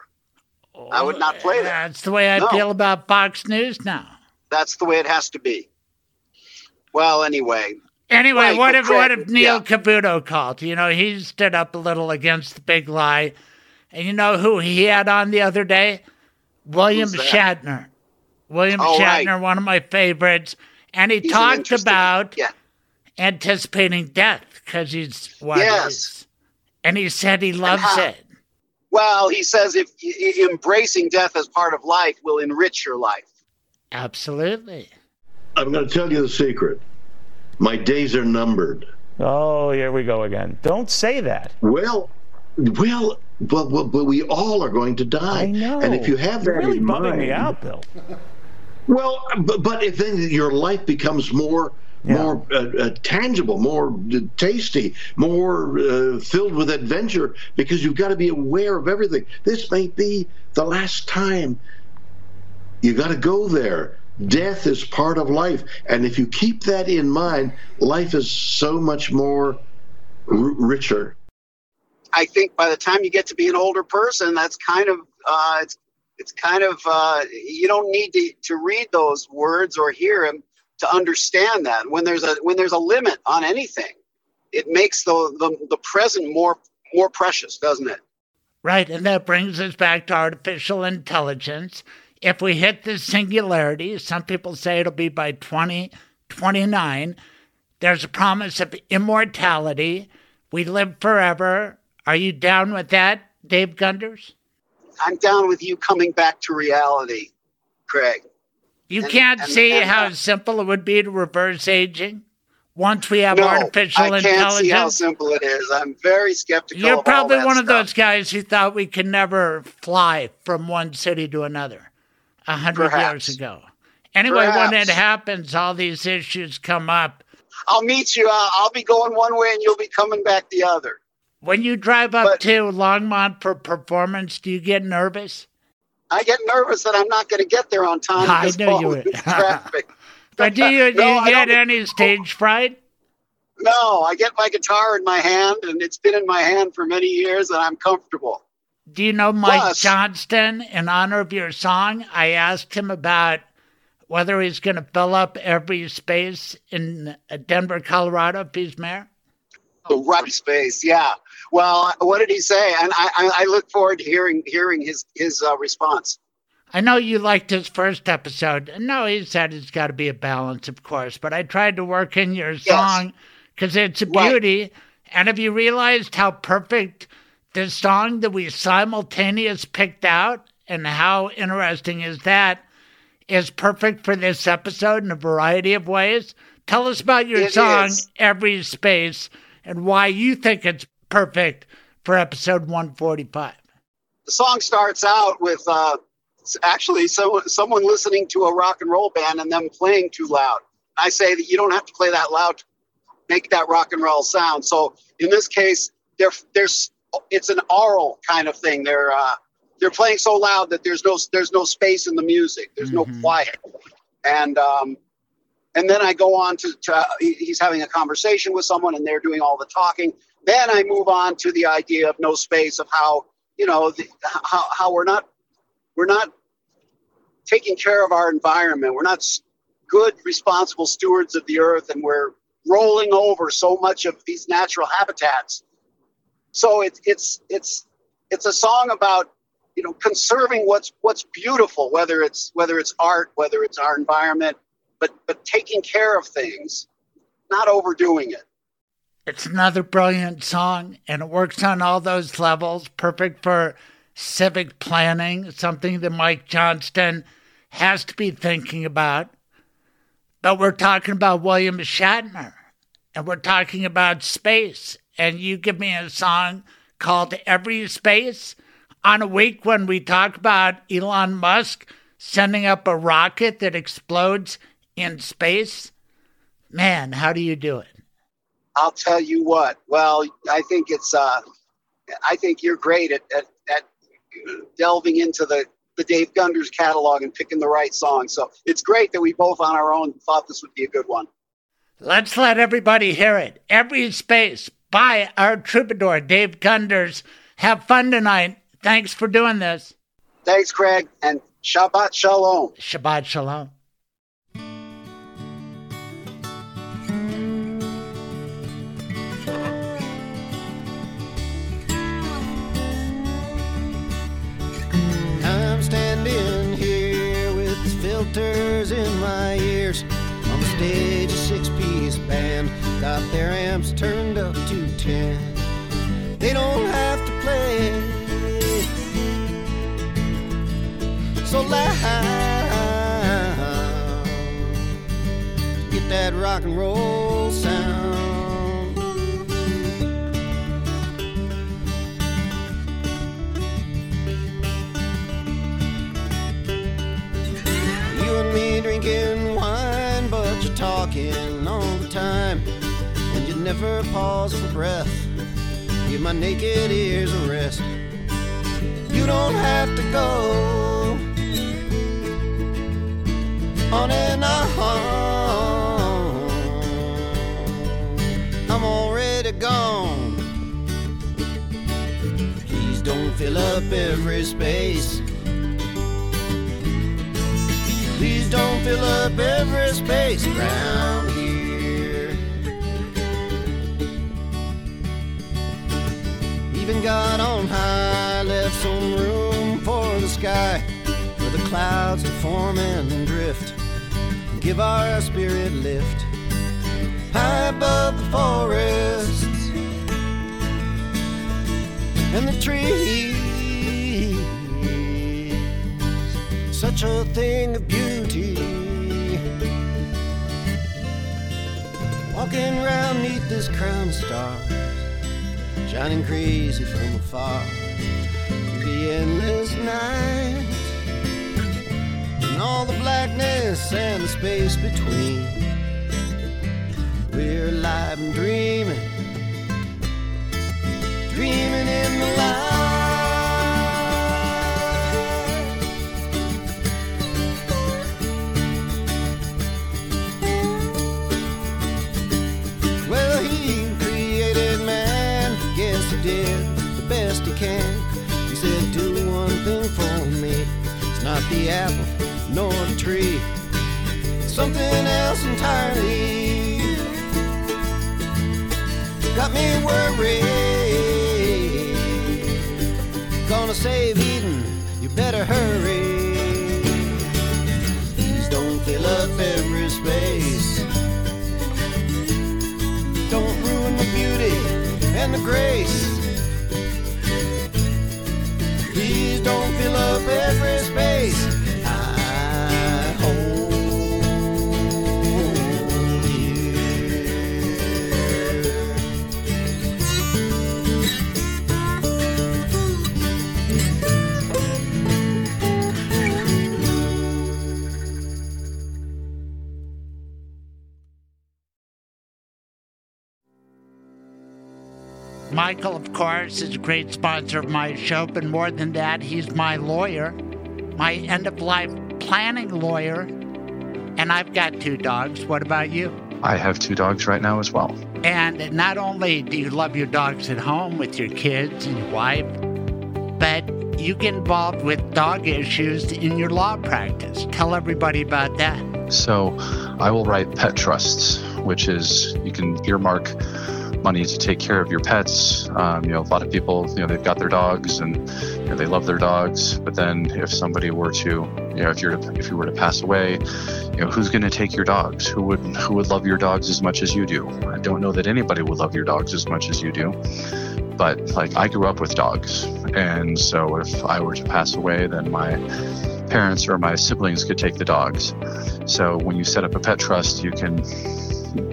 Oh, I would not play there. That's the way I no. feel about Fox News now. That's the way it has to be. Well, anyway. Anyway, Michael what if Craig, what if Neil yeah. Cavuto called? You know, he stood up a little against the big lie. And you know who he had on the other day? William Shatner. William oh, Shatner, right. one of my favorites. And he he's talked an about yeah. anticipating death because he's what yes. is. And he said he loves how, it. Well, he says if embracing death as part of life will enrich your life. Absolutely. I'm going to tell you the secret. My days are numbered. Oh, here we go again. Don't say that. Well, well, but, but, but we all are going to die. I know. And if you have You're that really in mind, bumming me out, Bill. Well, but, but if then your life becomes more, yeah. more uh, uh, tangible, more uh, tasty, more uh, filled with adventure, because you've got to be aware of everything. This may be the last time. You got to go there. Death is part of life, and if you keep that in mind, life is so much more r- richer. I think by the time you get to be an older person, that's kind of uh, it's it's kind of uh, you don't need to, to read those words or hear them to understand that. When there's a when there's a limit on anything, it makes the the, the present more more precious, doesn't it? Right, and that brings us back to artificial intelligence. If we hit the singularity, some people say it'll be by twenty twenty-nine, there's a promise of immortality. We live forever. Are you down with that, Dave Gunders? I'm down with you coming back to reality, Craig. You and, can't and, see and, and, how uh, simple it would be to reverse aging once we have no, artificial I intelligence? I can't see how simple it is. I'm very skeptical. You're probably of all that one stuff. Of those guys who thought we could never fly from one city to another. A hundred years ago. Anyway, Perhaps. when it happens, all these issues come up. I'll meet you. I'll, I'll be going one way and you'll be coming back the other. When you drive up but, to Longmont for performance, do you get nervous? I get nervous that I'm not going to get there on time. I know you would. Traffic. But do you, do no, you get any stage fright? No, I get my guitar in my hand, and it's been in my hand for many years, and I'm comfortable. Do you know Mike Plus, Johnston, in honor of your song? I asked him about whether he's going to fill up every space in Denver, Colorado, if he's mayor. The right space, yeah. Well, what did he say? And I, I, I look forward to hearing hearing his, his uh, response. I know you liked his first episode. No, he said it's got to be a balance, of course, but I tried to work in your song because yes. it's a beauty. Right. And have you realized how perfect the song that we simultaneously picked out, and how interesting is that, is perfect for this episode in a variety of ways. Tell us about your it song, is. Every Space, and why you think it's perfect for episode one forty-five. The song starts out with uh, actually so, someone listening to a rock and roll band and them playing too loud. I say that you don't have to play that loud to make that rock and roll sound. So in this case, they're, they're it's an aural kind of thing. They're uh, they're playing so loud that there's no there's no space in the music. There's mm-hmm. no quiet. And um, and then I go on to, to he's having a conversation with someone, and they're doing all the talking. Then I move on to the idea of no space, of how you know the, how how we're not we're not taking care of our environment. We're not good, responsible stewards of the earth, and we're rolling over so much of these natural habitats. So it's it's it's it's a song about, you know, conserving what's what's beautiful, whether it's whether it's art, whether it's our environment, but but taking care of things, not overdoing it. It's another brilliant song, and it works on all those levels. Perfect for civic planning, something that Mike Johnston has to be thinking about. But we're talking about William Shatner, and we're talking about space. And you give me a song called Every Space on a week when we talk about Elon Musk sending up a rocket that explodes in space. Man, how do you do it? I'll tell you what. Well, I think it's. Uh, I think you're great at, at at delving into the the Dave Gunders catalog and picking the right song. So it's great that we both on our own thought this would be a good one. Let's let everybody hear it. Every Space by our troubadour Dave Gunders. Have fun tonight. Thanks for doing this. Thanks, Craig, and Shabbat Shalom. Shabbat Shalom. Filters in my ears. On the stage, a six-piece band got their amps turned up to ten. They don't have to play so loud to get that rock and roll sound. Drinking wine, but you're talking all the time, and you never pause for breath. Give my naked ears a rest. You don't have to go on and on. I'm already gone. Please don't fill up every space. Please don't fill up every space around here. Even God on high left some room for the sky, for the clouds to form and drift, and give our spirit lift. High above the forests and the trees, such a thing of beauty. Walking round neath this crown of stars, shining crazy from afar. The endless night and all the blackness and the space between. We're alive and dreaming, dreaming in the light. The best he can. He said, do one thing for me. It's not the apple, nor the tree, it's something else entirely. Got me worried. Gonna save Eden, you better hurry. Please don't fill up every space. Don't ruin the beauty and the grace. Please don't fill up every space. I hold you. Michael, of course, is a great sponsor of my show, but more than that, he's my lawyer, my end-of-life planning lawyer, and I've got two dogs. What about you? I have two dogs right now as well. And not only do you love your dogs at home with your kids and your wife, but you get involved with dog issues in your law practice. Tell everybody about that. So I will write pet trusts, which is you can earmark money to take care of your pets. Um, you know, a lot of people, you know, they've got their dogs and you know, they love their dogs. But then if somebody were to, you know, if you're if you were to pass away, you know, who's going to take your dogs? Who would who would love your dogs as much as you do? I don't know that anybody would love your dogs as much as you do. But like I grew up with dogs. And so if I were to pass away, then my parents or my siblings could take the dogs. So when you set up a pet trust, you can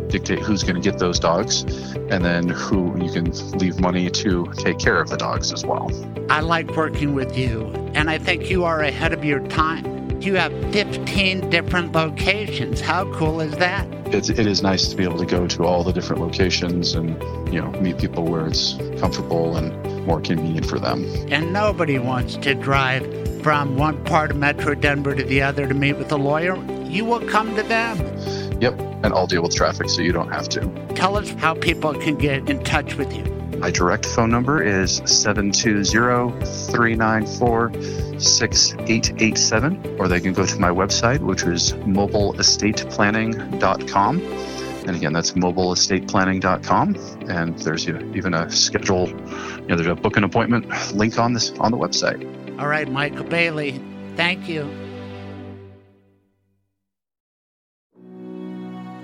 dictate who's going to get those dogs and then who you can leave money to take care of the dogs as well. I like working with you, and I think you are ahead of your time. You have fifteen different locations. How cool is that? It's, it is nice to be able to go to all the different locations and, you know, meet people where it's comfortable and more convenient for them. And nobody wants to drive from one part of Metro Denver to the other to meet with a lawyer. You will come to them. Yep, and I'll deal with traffic so you don't have to. Tell us how people can get in touch with you. My direct phone number is seven two zero, three nine four, six eight eight seven, or they can go to my website, which is mobile estate planning dot com. And again, that's mobile estate planning dot com. And there's even a schedule, you know, there's a book an appointment link on this on the website. All right, Michael Bailey, thank you.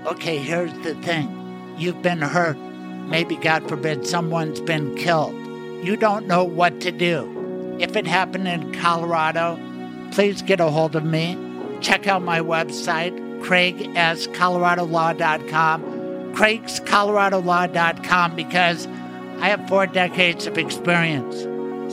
Okay, here's the thing. You've been hurt. Maybe, God forbid, someone's been killed. You don't know what to do. If it happened in Colorado, please get a hold of me. Check out my website, craig s colorado law dot com, craigs colorado law dot com, because I have four decades of experience.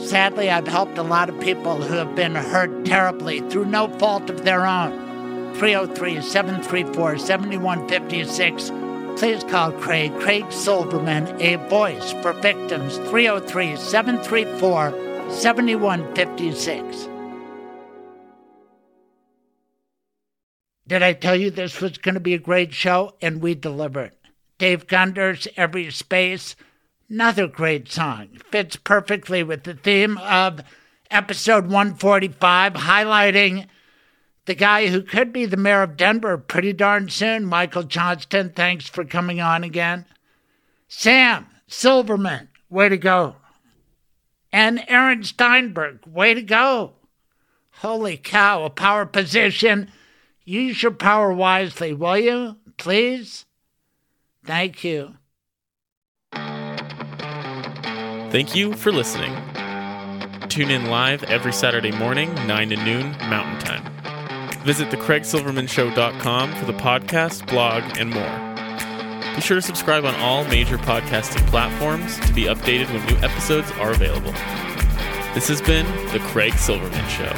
Sadly, I've helped a lot of people who have been hurt terribly through no fault of their own. three oh three, seven three four, seven one five six. Please call Craig, Craig Silverman, a voice for victims, three oh three, seven three four, seven one five six. Did I tell you this was going to be a great show? And we delivered. Dave Gunders, Every Space, another great song. Fits perfectly with the theme of episode one forty-five, highlighting the guy who could be the mayor of Denver pretty darn soon, Michael Johnston. Thanks for coming on again. Sam Silverman, way to go. And Aaron Steinberg, way to go. Holy cow, a power position. Use your power wisely, will you? Please? Thank you. Thank you for listening. Tune in live every Saturday morning, nine to noon Mountain Time. Visit the craig silverman show dot com for the podcast, blog, and more. Be sure to subscribe on all major podcasting platforms to be updated when new episodes are available. This has been The Craig Silverman Show.